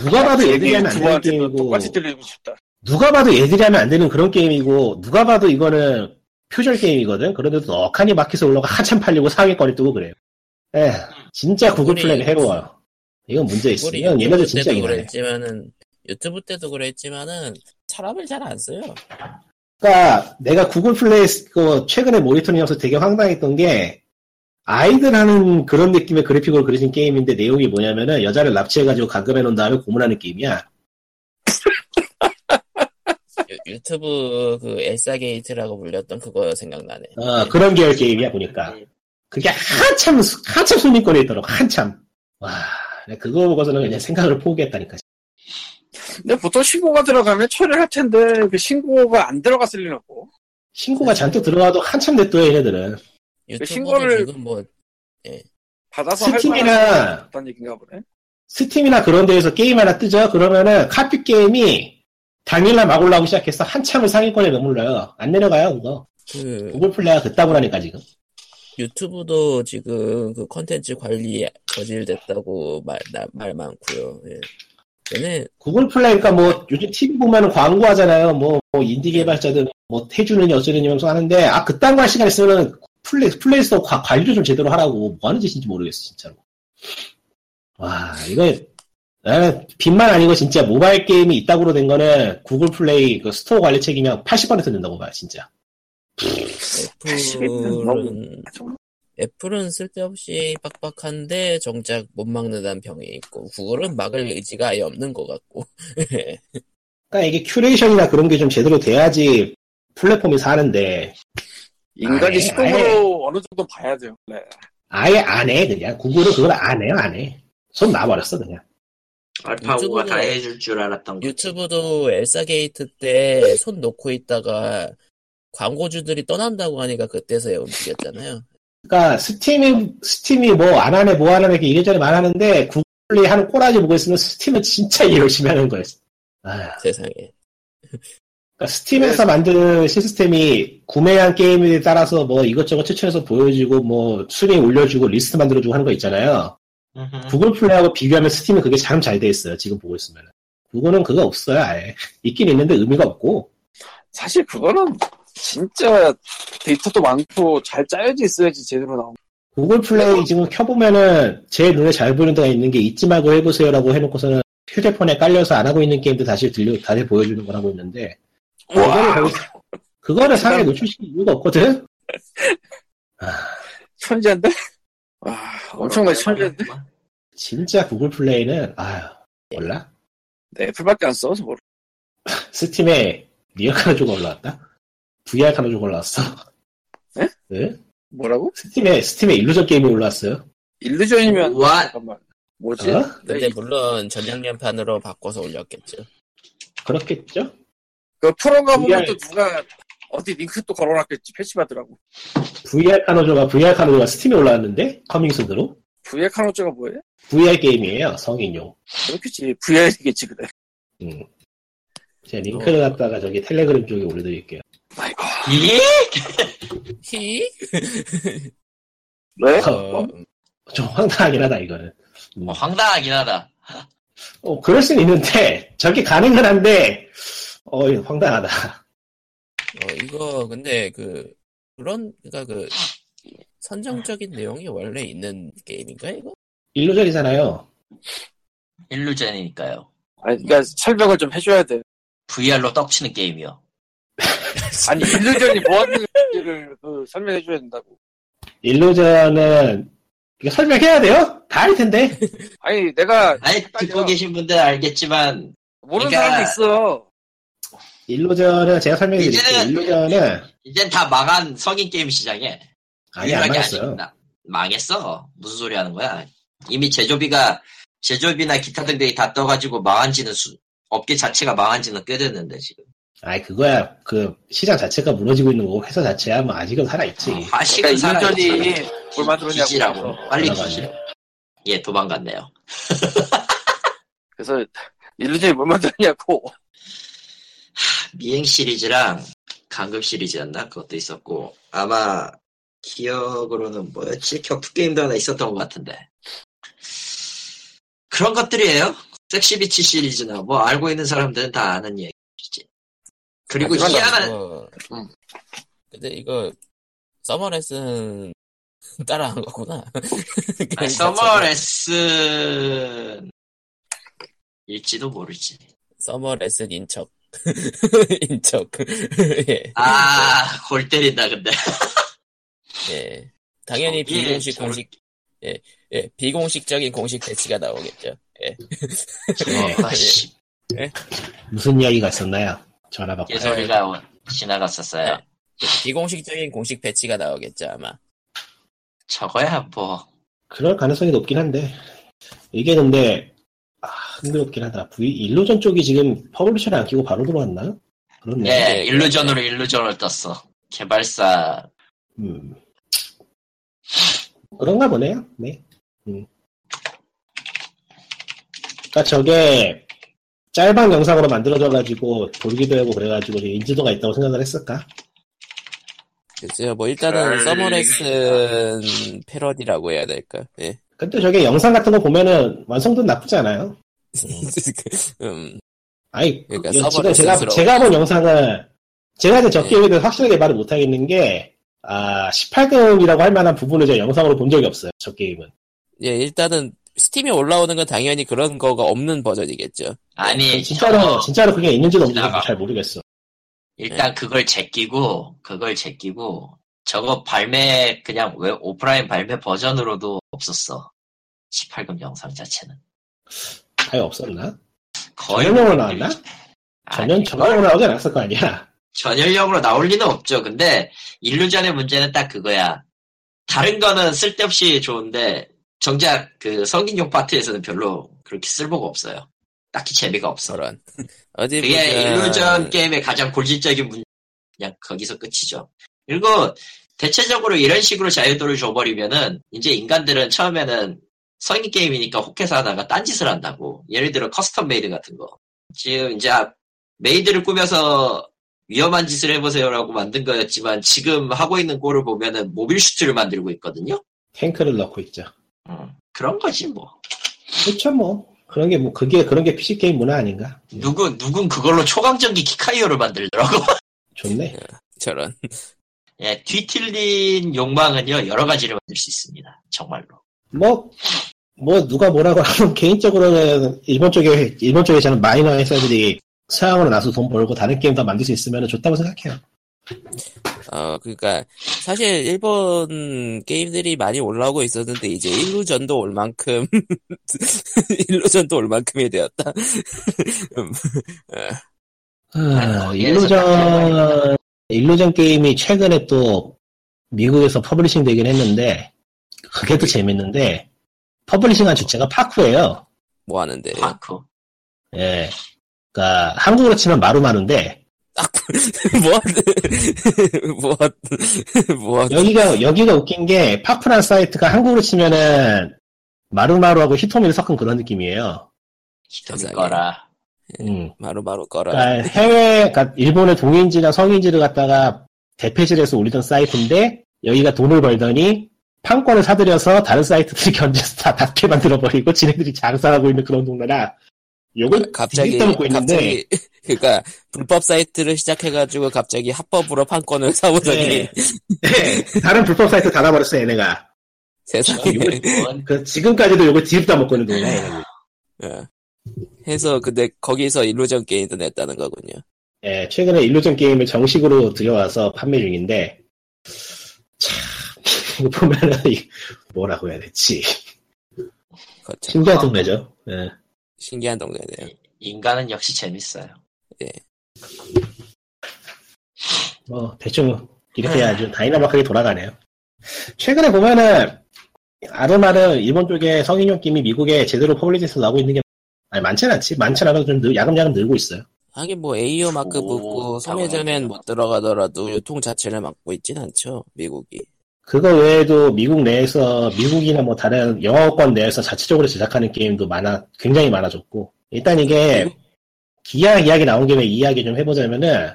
누가 봐도 얘들이 하면 안 되는 게임이고 똑같이 들리고 싶다. 누가 봐도 얘들이 하면 안 되는 그런 게임이고 누가 봐도 이거는 표절 게임이거든. 그런데도 억하니 마켓에서 올라가 한참 팔리고 상위권이 뜨고 그래요. 에 진짜 구글 플랜이 해로워요. 이건 문제 있어. 얘네들 진짜 이거네. 유튜브 때도 그랬지만은 사람을 잘 안 써요. 그러니까 내가 구글 플레이 최근에 모니터링하면서 되게 황당했던 게 아이들 하는 그런 느낌의 그래픽으로 그려진 게임인데 내용이 뭐냐면은 여자를 납치해가지고 감금해놓은 다음에 고문하는 게임이야. 유튜브 그 엘사 게이트라고 불렸던 그거 생각나네. 그런 계열 게임이야 보니까. 그게 한참 순위권에 있더라고. 한참. 와, 그거 보고서는 그냥 생각을 포기했다니까. 근데 보통 신고가 들어가면 처리할 텐데 그 신고가 안 들어갔을 리는 없고. 신고가 잔뜩 들어와도 한참 냅둬요 얘네들은. 그 신고를 뭐 예. 받아서 스팀이나 어떤 얘긴가 보네. 스팀이나 그런 데에서 게임 하나 뜨죠. 그러면은 카피 게임이 당일날 막 올라오기 시작해서 한참을 상위권에 머물러요. 안 내려가요 그거. 그 구글 플레이가 그따구라니까 지금. 유튜브도 지금 그 컨텐츠 관리 저질됐다고 말 많고요. 예. 구글 플레이니까 뭐 요즘 TV 보면 광고하잖아요. 뭐 인디 개발자들 뭐 해주느니 어쩌느니 하면서 하는데 그딴 거 할 시간에 쓰면 플레이스토어 관리를 좀 제대로 하라고. 뭐 하는 짓인지 모르겠어 진짜로. 와 이거 빚만 아니고 진짜 모바일 게임이 이따구로 된 거는 구글 플레이 그 스토어 관리 책임이 80% 된다고 봐요 진짜. 애플은 쓸데없이 빡빡한데 정작 못 막는다는 병이 있고 구글은 막을 의지가 아예 없는 것 같고. 그러니까 이게 큐레이션이나 그런 게 좀 제대로 돼야지 플랫폼이 사는데 인간이 시각으로 어느 정도 봐야 돼요. 네. 아예 안 해 그냥. 구글은 그걸 안 해요. 안 해. 손 놔버렸어 그냥. 알파고가 다 해줄 줄 알았던 거. 유튜브도 엘사 게이트 때 손 놓고 있다가 광고주들이 떠난다고 하니까 그때서야 움직였잖아요. 그러니까 스팀이 뭐 안 하네 이렇게 이래저래 말하는데 구글이 하는 꼬라지 보고 있으면 스팀은 진짜 일 열심히 하는 거예요. 아 세상에. 그러니까 스팀에서 만드는 시스템이 구매한 게임에 따라서 뭐 이것저것 추천해서 보여주고 뭐 순위 올려주고 리스트 만들어주고 하는 거 있잖아요. 구글 플레이하고 비교하면 스팀은 그게 참 잘 돼 있어요. 지금 보고 있으면. 구글은 그거 없어요. 아예. 있긴 있는데 의미가 없고. 사실 그거는 진짜 데이터도 많고 잘 짜여져 있어야지 제대로 나오고. 구글 플레이 지금 켜보면은 제 눈에 잘 보이는 데가 있는 게 잊지 말고 해보세요라고 해놓고서는 휴대폰에 깔려서 안 하고 있는 게임도 다시 보여주는 걸 하고 있는데 그거를 상에 노출시킬 이유가 없거든? 천재인데? 와 엄청나게 천재인데? 진짜 구글 플레이는 몰라? 네 애플밖에 안 써서 모르. 스팀에 리어카로 조금 올라왔다? VR 카메라 올라왔어. 네? 네? 뭐라고? 스팀에 일루전 게임이 올라왔어요. 일루전이면 잠깐만. 뭐지? 근데 물론 전장년판으로 바꿔서 올렸겠죠. 그렇겠죠? 그 프로가 보면 VR... 또 누가 어디 링크 또 걸어놨겠지. 패치받으라고. VR 카노조가 스팀에 올라왔는데? 커밍순으로? VR 카노조가 뭐예요? VR 게임이에요. 성인용. 그렇겠지. VR이겠지 그래. 제가 링크를 갖다가 저기 텔레그램 쪽에 올려드릴게요. 아이고. 왜? 좀 황당하긴 하다 이거는. 황당하긴 하다. 그럴 수는 있는데 저게 가능은 한데 이거 황당하다. 이거 근데 그러니까 선정적인 내용이 원래 있는 게임인가 이거? 일루전이잖아요. 일루전이니까요. 아니, 그러니까 설명을 좀 해줘야 돼. VR로 떡치는 게임이요. 아니 일루전이 뭐 하는 건지를 설명해줘야 된다고. 일루전은 이거 설명해야 돼요? 다 알 텐데. 아니 내가 듣고 계신 분들 알겠지만 모르는 사람도 있어. 일루전은 제가 설명해드릴게요. 일루전은 이젠 다 망한 성인 게임 시장에. 아니 안 망했어요. 망했어. 무슨 소리 하는 거야? 이미 제조비나 기타 등등이 다 떠가지고 망한지는 업계 자체가 망한지는 꽤 됐는데 지금. 아이 그거야 시장 자체가 무너지고 있는 거고 회사 자체야 뭐 아직은 살아있지. 아직은 살아있지. 기지라고 빨리 기지. 예 도망갔네요. 그래서 일루전이 뭘 만들었냐고. 미행 시리즈랑 강금 시리즈였나 그것도 있었고 아마 기억으로는 뭐였지 격투 게임도 하나 있었던 것 같은데 그런 것들이에요. 섹시비치 시리즈나 뭐 알고 있는 사람들은 다 아는 얘기지. 그리고 희한한 근데 이거 서머레슨 따라한 거구나. 아니, 서머레슨 일지도 모르지. 서머레슨 인척. 인척. 예. 아, 골 때린다, 근데. 예. 당연히 비공식적인 공식 배치가 나오겠죠. 예. 예. 무슨 이야기가 있었나요? 전화 받고. 개소리가 지나갔었어요. 예. 비공식적인 공식 배치가 나오겠죠, 아마. 저거야, 뭐. 그럴 가능성이 높긴 한데. 이게 근데, 흥미롭긴 하다. 일루전 쪽이 지금 퍼블리셔를 안 끼고 바로 들어왔나? 그렇네. 예, 일루전으로 일루전을 떴어. 개발사. 그런가 보네요. 네. 그러니까 저게 짧은 영상으로 만들어져가지고 돌기도 하고 그래가지고 인지도가 있다고 생각을 했을까? 글쎄요. 뭐 일단은 서머레슨 패러디라고 해야 될까? 예. 근데 저게 영상 같은 거 보면은 완성도는 나쁘지 않아요. 아니, 그러니까 제가 본 영상은 제가 이제 저 게임에 대해서 확실하게 말을 못 하겠는 게 18금이라고 할 만한 부분을 제가 영상으로 본 적이 없어요. 저 게임은. 예, 일단은 스팀에 올라오는 건 당연히 그런 거가 없는 버전이겠죠. 아니, 진짜로 그게 있는지도 없는지 잘 모르겠어. 일단 그걸 제끼고 저거 발매 그냥 왜 오프라인 발매 버전으로도 없었어. 18금 영상 자체는. 아예 없었나? 전연령으로 나왔나? 전연령으로 나오지 않았을 거 아니야. 전연령으로 나올 리는 없죠. 근데 일루전의 문제는 딱 그거야. 다른 거는 쓸데없이 좋은데 정작 그 성인용 파트에서는 별로 그렇게 쓸모가 없어요. 딱히 재미가 없어. 어디 그게 일루전 게임의 가장 골질적인 문제. 그냥 거기서 끝이죠. 그리고 대체적으로 이런 식으로 자유도를 줘버리면은 이제 인간들은 처음에는 성인 게임이니까 혹해서 하다가 딴짓을 한다고. 예를 들어 커스텀 메이드 같은 거. 지금 이제 메이드를 꾸며서 위험한 짓을 해보세요라고 만든 거였지만 지금 하고 있는 꼴을 보면은 모빌 슈트를 만들고 있거든요. 탱크를 넣고 있죠. 그런 거지 뭐. 그렇죠 뭐. 그런 게 뭐 그런 게 PC 게임 문화 아닌가? 누군 그걸로 초강전기 키카이오를 만들더라고. 좋네. 저런. 예, 뒤틀린 욕망은요 여러 가지를 만들 수 있습니다. 정말로. 뭐 누가 뭐라고 하면 개인적으로는 일본 쪽에 저는 마이너 회사들이 서양으로 나서 돈 벌고 다른 게임 다 만들 수 있으면 좋다고 생각해요. 그러니까 사실 일본 게임들이 많이 올라오고 있었는데 이제 일루전도 올 만큼이 되었다. 일루전 게임이 최근에 또 미국에서 퍼블리싱 되긴 했는데 그게 또 재밌는데 퍼블리싱한 주체가 파쿠예요. 뭐 하는데? 파쿠. 예. 그러니까 한국으로 치면 마루마루인데. 뭐 여기가 웃긴 게 파쿠란 사이트가 한국으로 치면은 마루마루하고 히토미를 섞은 그런 느낌이에요. 히토미 거라. 마루마루 거라. 그러니까 그러니까 일본의 동인지나 성인지를 갖다가 대패질해서 올리던 사이트인데 여기가 돈을 벌더니 판권을 사들여서 다른 사이트들이 견제해서 다 닫게 만들어버리고 지네들이 장사하고 있는 그런 동네라 요걸 갑자기 떠먹고 있는데, 그러니까 불법 사이트를 시작해가지고 갑자기 합법으로 판권을 사오더니 네. 다른 불법 사이트 닫아버렸어 얘네가. 세상에. 그 지금까지도 요걸 뒤집다 먹고 있는 거야. 해서 근데 거기서 일루전 게임도 냈다는 거군요. 예, 최근에 일루전 게임을 정식으로 들여와서 판매 중인데 참 이거 보면은 뭐라고 해야 되지? 신기한 동네죠. 예. 신기한 동네네요. 인간은 역시 재밌어요. 예. 뭐 대충 이렇게 아주 다이나믹하게 돌아가네요. 최근에 보면은 아르마는 일본 쪽에 성인용 게임이 미국에 제대로 퍼블리셔에서 나오고 있는 게 많지는 않지. 많지는 않아도 좀 야금야금 늘고 있어요. 하긴 뭐 AO 마크 붙고 3회전엔 못 들어가더라도 유통 자체를 막고 있진 않죠, 미국이. 그거 외에도 미국 내에서, 미국이나 뭐 다른 영어권 내에서 자체적으로 제작하는 게임도 굉장히 많아졌고. 일단 이게 기아 이야기 나온 김에 이야기 좀 해보자면은,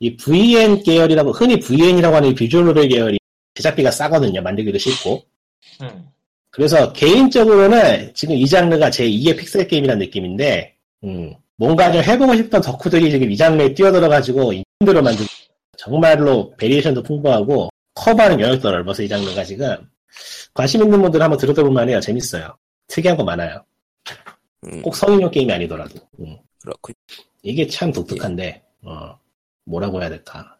이 VN 계열이라고, 흔히 VN이라고 하는 이 비주얼 노벨 계열이 제작비가 싸거든요. 만들기도 쉽고. 그래서 개인적으로는 지금 이 장르가 제2의 픽셀 게임이라는 느낌인데, 뭔가 좀 해보고 싶던 덕후들이 지금 이 장르에 뛰어들어가지고 인도로 만든, 정말로 베리에이션도 풍부하고 커버하는 영역도 넓어서 이 장르가 지금 관심 있는 분들 한번 들여다보면 해요. 재밌어요. 특이한 거 많아요. 꼭 성인용 게임이 아니더라도. 그렇군요. 이게 참 독특한데 뭐라고 해야 될까.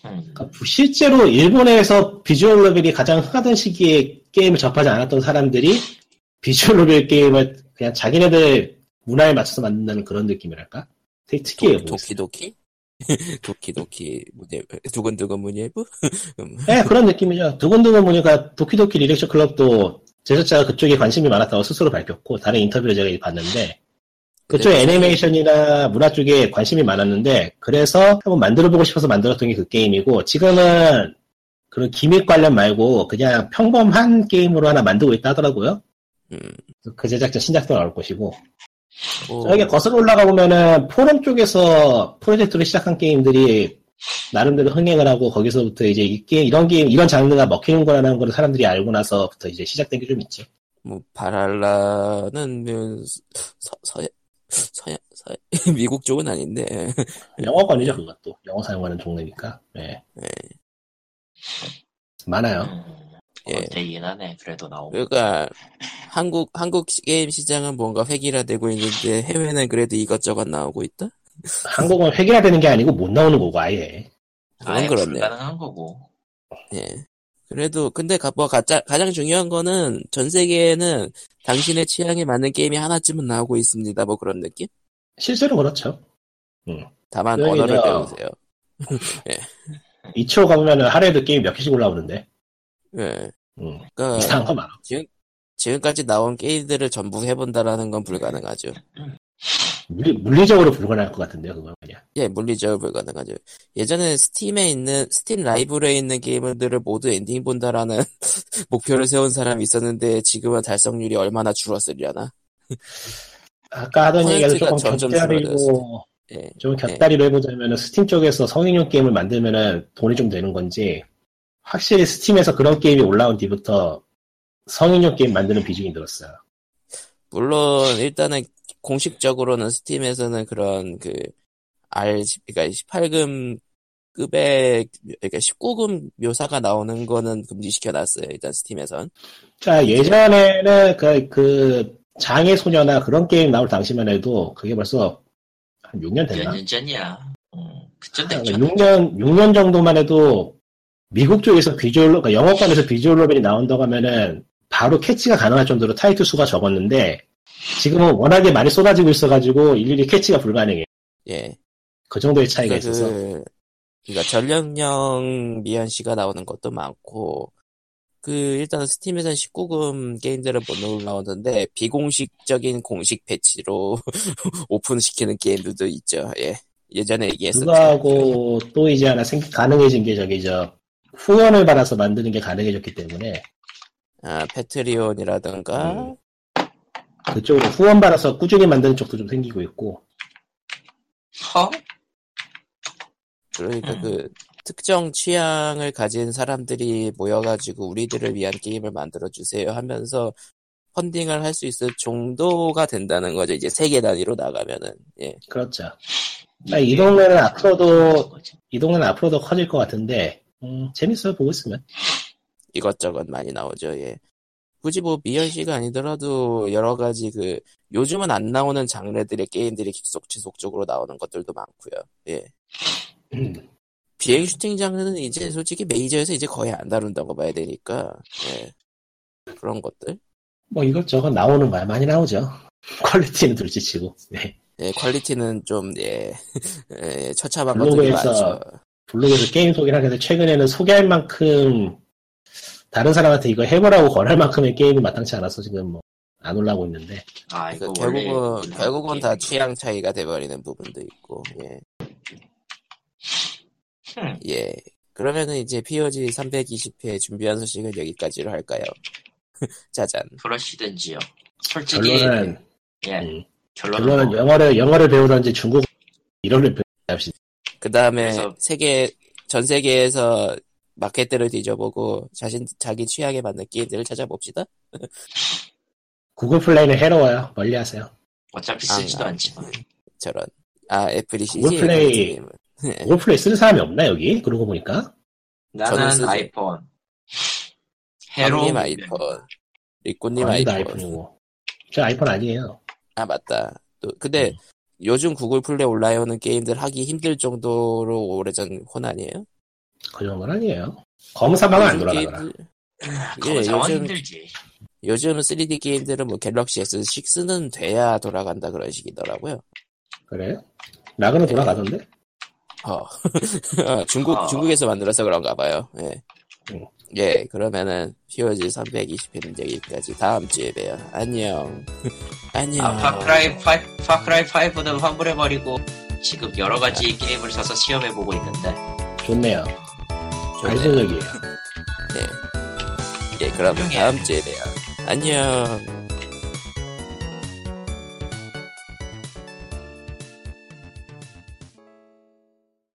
그러니까 실제로 일본에서 비주얼 노벨이 가장 흥하던 시기에 게임을 접하지 않았던 사람들이 비주얼 노벨 게임을 그냥 자기네들 문화에 맞춰서 만든다는 그런 느낌이랄까? 되게 특이해요. 도키도키? 도키도키 문예부? 두근두근 문예부? 네, 그런 느낌이죠. 두근두근 문예가 도키도키 리렉션 클럽도 제작자가 그쪽에 관심이 많았다고 스스로 밝혔고, 다른 인터뷰를 제가 봤는데 그쪽 애니메이션이나 문화 쪽에 관심이 많았는데, 그래서 한번 만들어보고 싶어서 만들었던 게 그 게임이고, 지금은 그런 기믹 관련 말고 그냥 평범한 게임으로 하나 만들고 있다 하더라고요. 그 제작자 신작도 나올 것이고. 저기 거슬러 올라가 보면은 포럼 쪽에서 프로젝트를 시작한 게임들이 나름대로 흥행을 하고, 거기서부터 이제 이 게임, 이런 게임, 이런 장르가 먹히는 거라는 걸 사람들이 알고 나서부터 이제 시작된 게 좀 있죠. 뭐 바랄라는 서양 미국 쪽은 아닌데 영어권이죠. 그것도 영어 사용하는 종류니까. 네. 네. 많아요. 예. 되긴 하네. 그래도 나오고. 그러니까 한국 게임 시장은 뭔가 획일화되고 있는데, 해외는 그래도 이것저것 나오고 있다. 한국은 획일화되는 게 아니고 못 나오는 거고 아예 불가능한 거고. 예. 그래도 근데 가장 중요한 거는 전 세계에는 당신의 취향에 맞는 게임이 하나쯤은 나오고 있습니다. 뭐 그런 느낌? 실제로 그렇죠. 다만 언어를 배우세요. 예. 2초 가면 하루에도 게임 몇 개씩 올라오는데. 예. 그러니까 이상한 거 많아. 지금까지 나온 게임들을 전부 해본다라는 건 불가능하죠. 물리적으로 불가능할 것 같은데요, 그건 그냥. 예, 물리적으로 불가능하죠. 예전에 스팀 라이브러리에 있는 게임들을 모두 엔딩 본다라는 목표를 세운 사람이 있었는데, 지금은 달성률이 얼마나 줄었으려나? 아까 하던 얘기를 곁다리로 해보자면, 스팀 쪽에서 성인용 게임을 만들면 돈이 좀 되는 건지, 확실히 스팀에서 그런 게임이 올라온 뒤부터 성인용 게임 만드는 비중이 늘었어요. 물론 일단은 공식적으로는 스팀에서는 그런 그러니까 18금 급의, 그러니까 19금 묘사가 나오는 거는 금지시켜놨어요. 일단 스팀에선. 자, 예전에는 그 장애소녀나 그런 게임 나올 당시만 해도 그게 벌써 한 6년 됐나? 몇 년 전이야. 그쯤 됐죠. 6년 정도만 해도 미국 쪽에서 그러니까 영어권에서 비주얼 노벨이 나온다고 하면은 바로 캐치가 가능할 정도로 타이틀 수가 적었는데, 지금은 워낙에 많이 쏟아지고 있어가지고 일일이 캐치가 불가능해. 예. 그 정도의 차이가 있어서. 그러니까 전령령 미연씨가 나오는 것도 많고, 일단 스팀에서는 19금 게임들은 못 올라오는데, 비공식적인 공식 패치로 오픈시키는 게임들도 있죠. 예. 예전에 얘기했었죠. 그거하고 또 이제 하나 가능해진 게 후원을 받아서 만드는 게 가능해졌기 때문에. 아, 패트리온이라던가. 그쪽으로 후원 받아서 꾸준히 만드는 쪽도 좀 생기고 있고. 그러니까 특정 취향을 가진 사람들이 모여가지고 우리들을 위한 게임을 만들어주세요 하면서 펀딩을 할 수 있을 정도가 된다는 거죠. 이제 세계 단위로 나가면은. 예. 그렇죠. 그러니까 이 동네는 앞으로도 커질 것 같은데, 재밌어요, 보고 있으면. 이것저것 많이 나오죠, 예. 굳이 뭐 미열시가 아니더라도 여러 가지 그, 요즘은 안 나오는 장르들의 게임들이 지속적으로 나오는 것들도 많고요, 예. 비행 슈팅 장르는 이제 솔직히 메이저에서 이제 거의 안 다룬다고 봐야 되니까, 예. 그런 것들. 뭐 이것저것 나오는 말 많이 나오죠. 퀄리티는 둘째치고, 네. 예, 퀄리티는 좀, 예, 처참한 것들이 많죠. 블로그에서 게임 소개를 하게 돼서 최근에는 소개할 만큼, 다른 사람한테 이거 해보라고 권할 만큼의 게임이 마땅치 않아서 지금 뭐, 안 올라오고 있는데. 아, 이거 그러니까 결국은 다 취향 차이가 돼버리는 부분도 있고, 예. 예. 그러면은 이제 POG 320회 준비한 소식은 여기까지로 할까요? 짜잔. 그러시든지요. 솔직히. 결론은 영어를 배우던지 중국어 이런을 배우시다. 그 다음에 전 세계에서 마켓들을 뒤져보고 자기 취향에 맞는 게임들을 찾아봅시다. 구글 플레이는 해로워요. 멀리하세요. 어차피 쓰지도 않지만. 저런. 애플이시지. 구글 플레이 쓰는 사람이 없나 여기? 그러고 보니까. 나는 아이폰. 해로운 아이폰. 리코님 아이폰이고. 저 아이폰 아니에요. 아 맞다. 또 근데 요즘 구글 플레이 올라오는 게임들 하기 힘들 정도로 오래전 건 아니에요? 그 정도는 아니에요. 검사방은 안 돌아가더라. 검사방은 힘들지. 요즘 3D 게임들은 뭐 갤럭시 S6는 돼야 돌아간다 그런 식이더라고요. 그래요? 라그는 돌아가던데? 중국에서 만들어서 그런가 봐요. 예. 예, 그러면은 POG 320회는 여기까지. 다음 주에 봬요. 안녕. 안녕. 파크라이 5는 환불해버리고 지금 여러 가지 게임을 사서 시험해보고 있는데. 좋네요. 발전적이에요. 네. 예, 그럼 다음 주에 봬요. 안녕.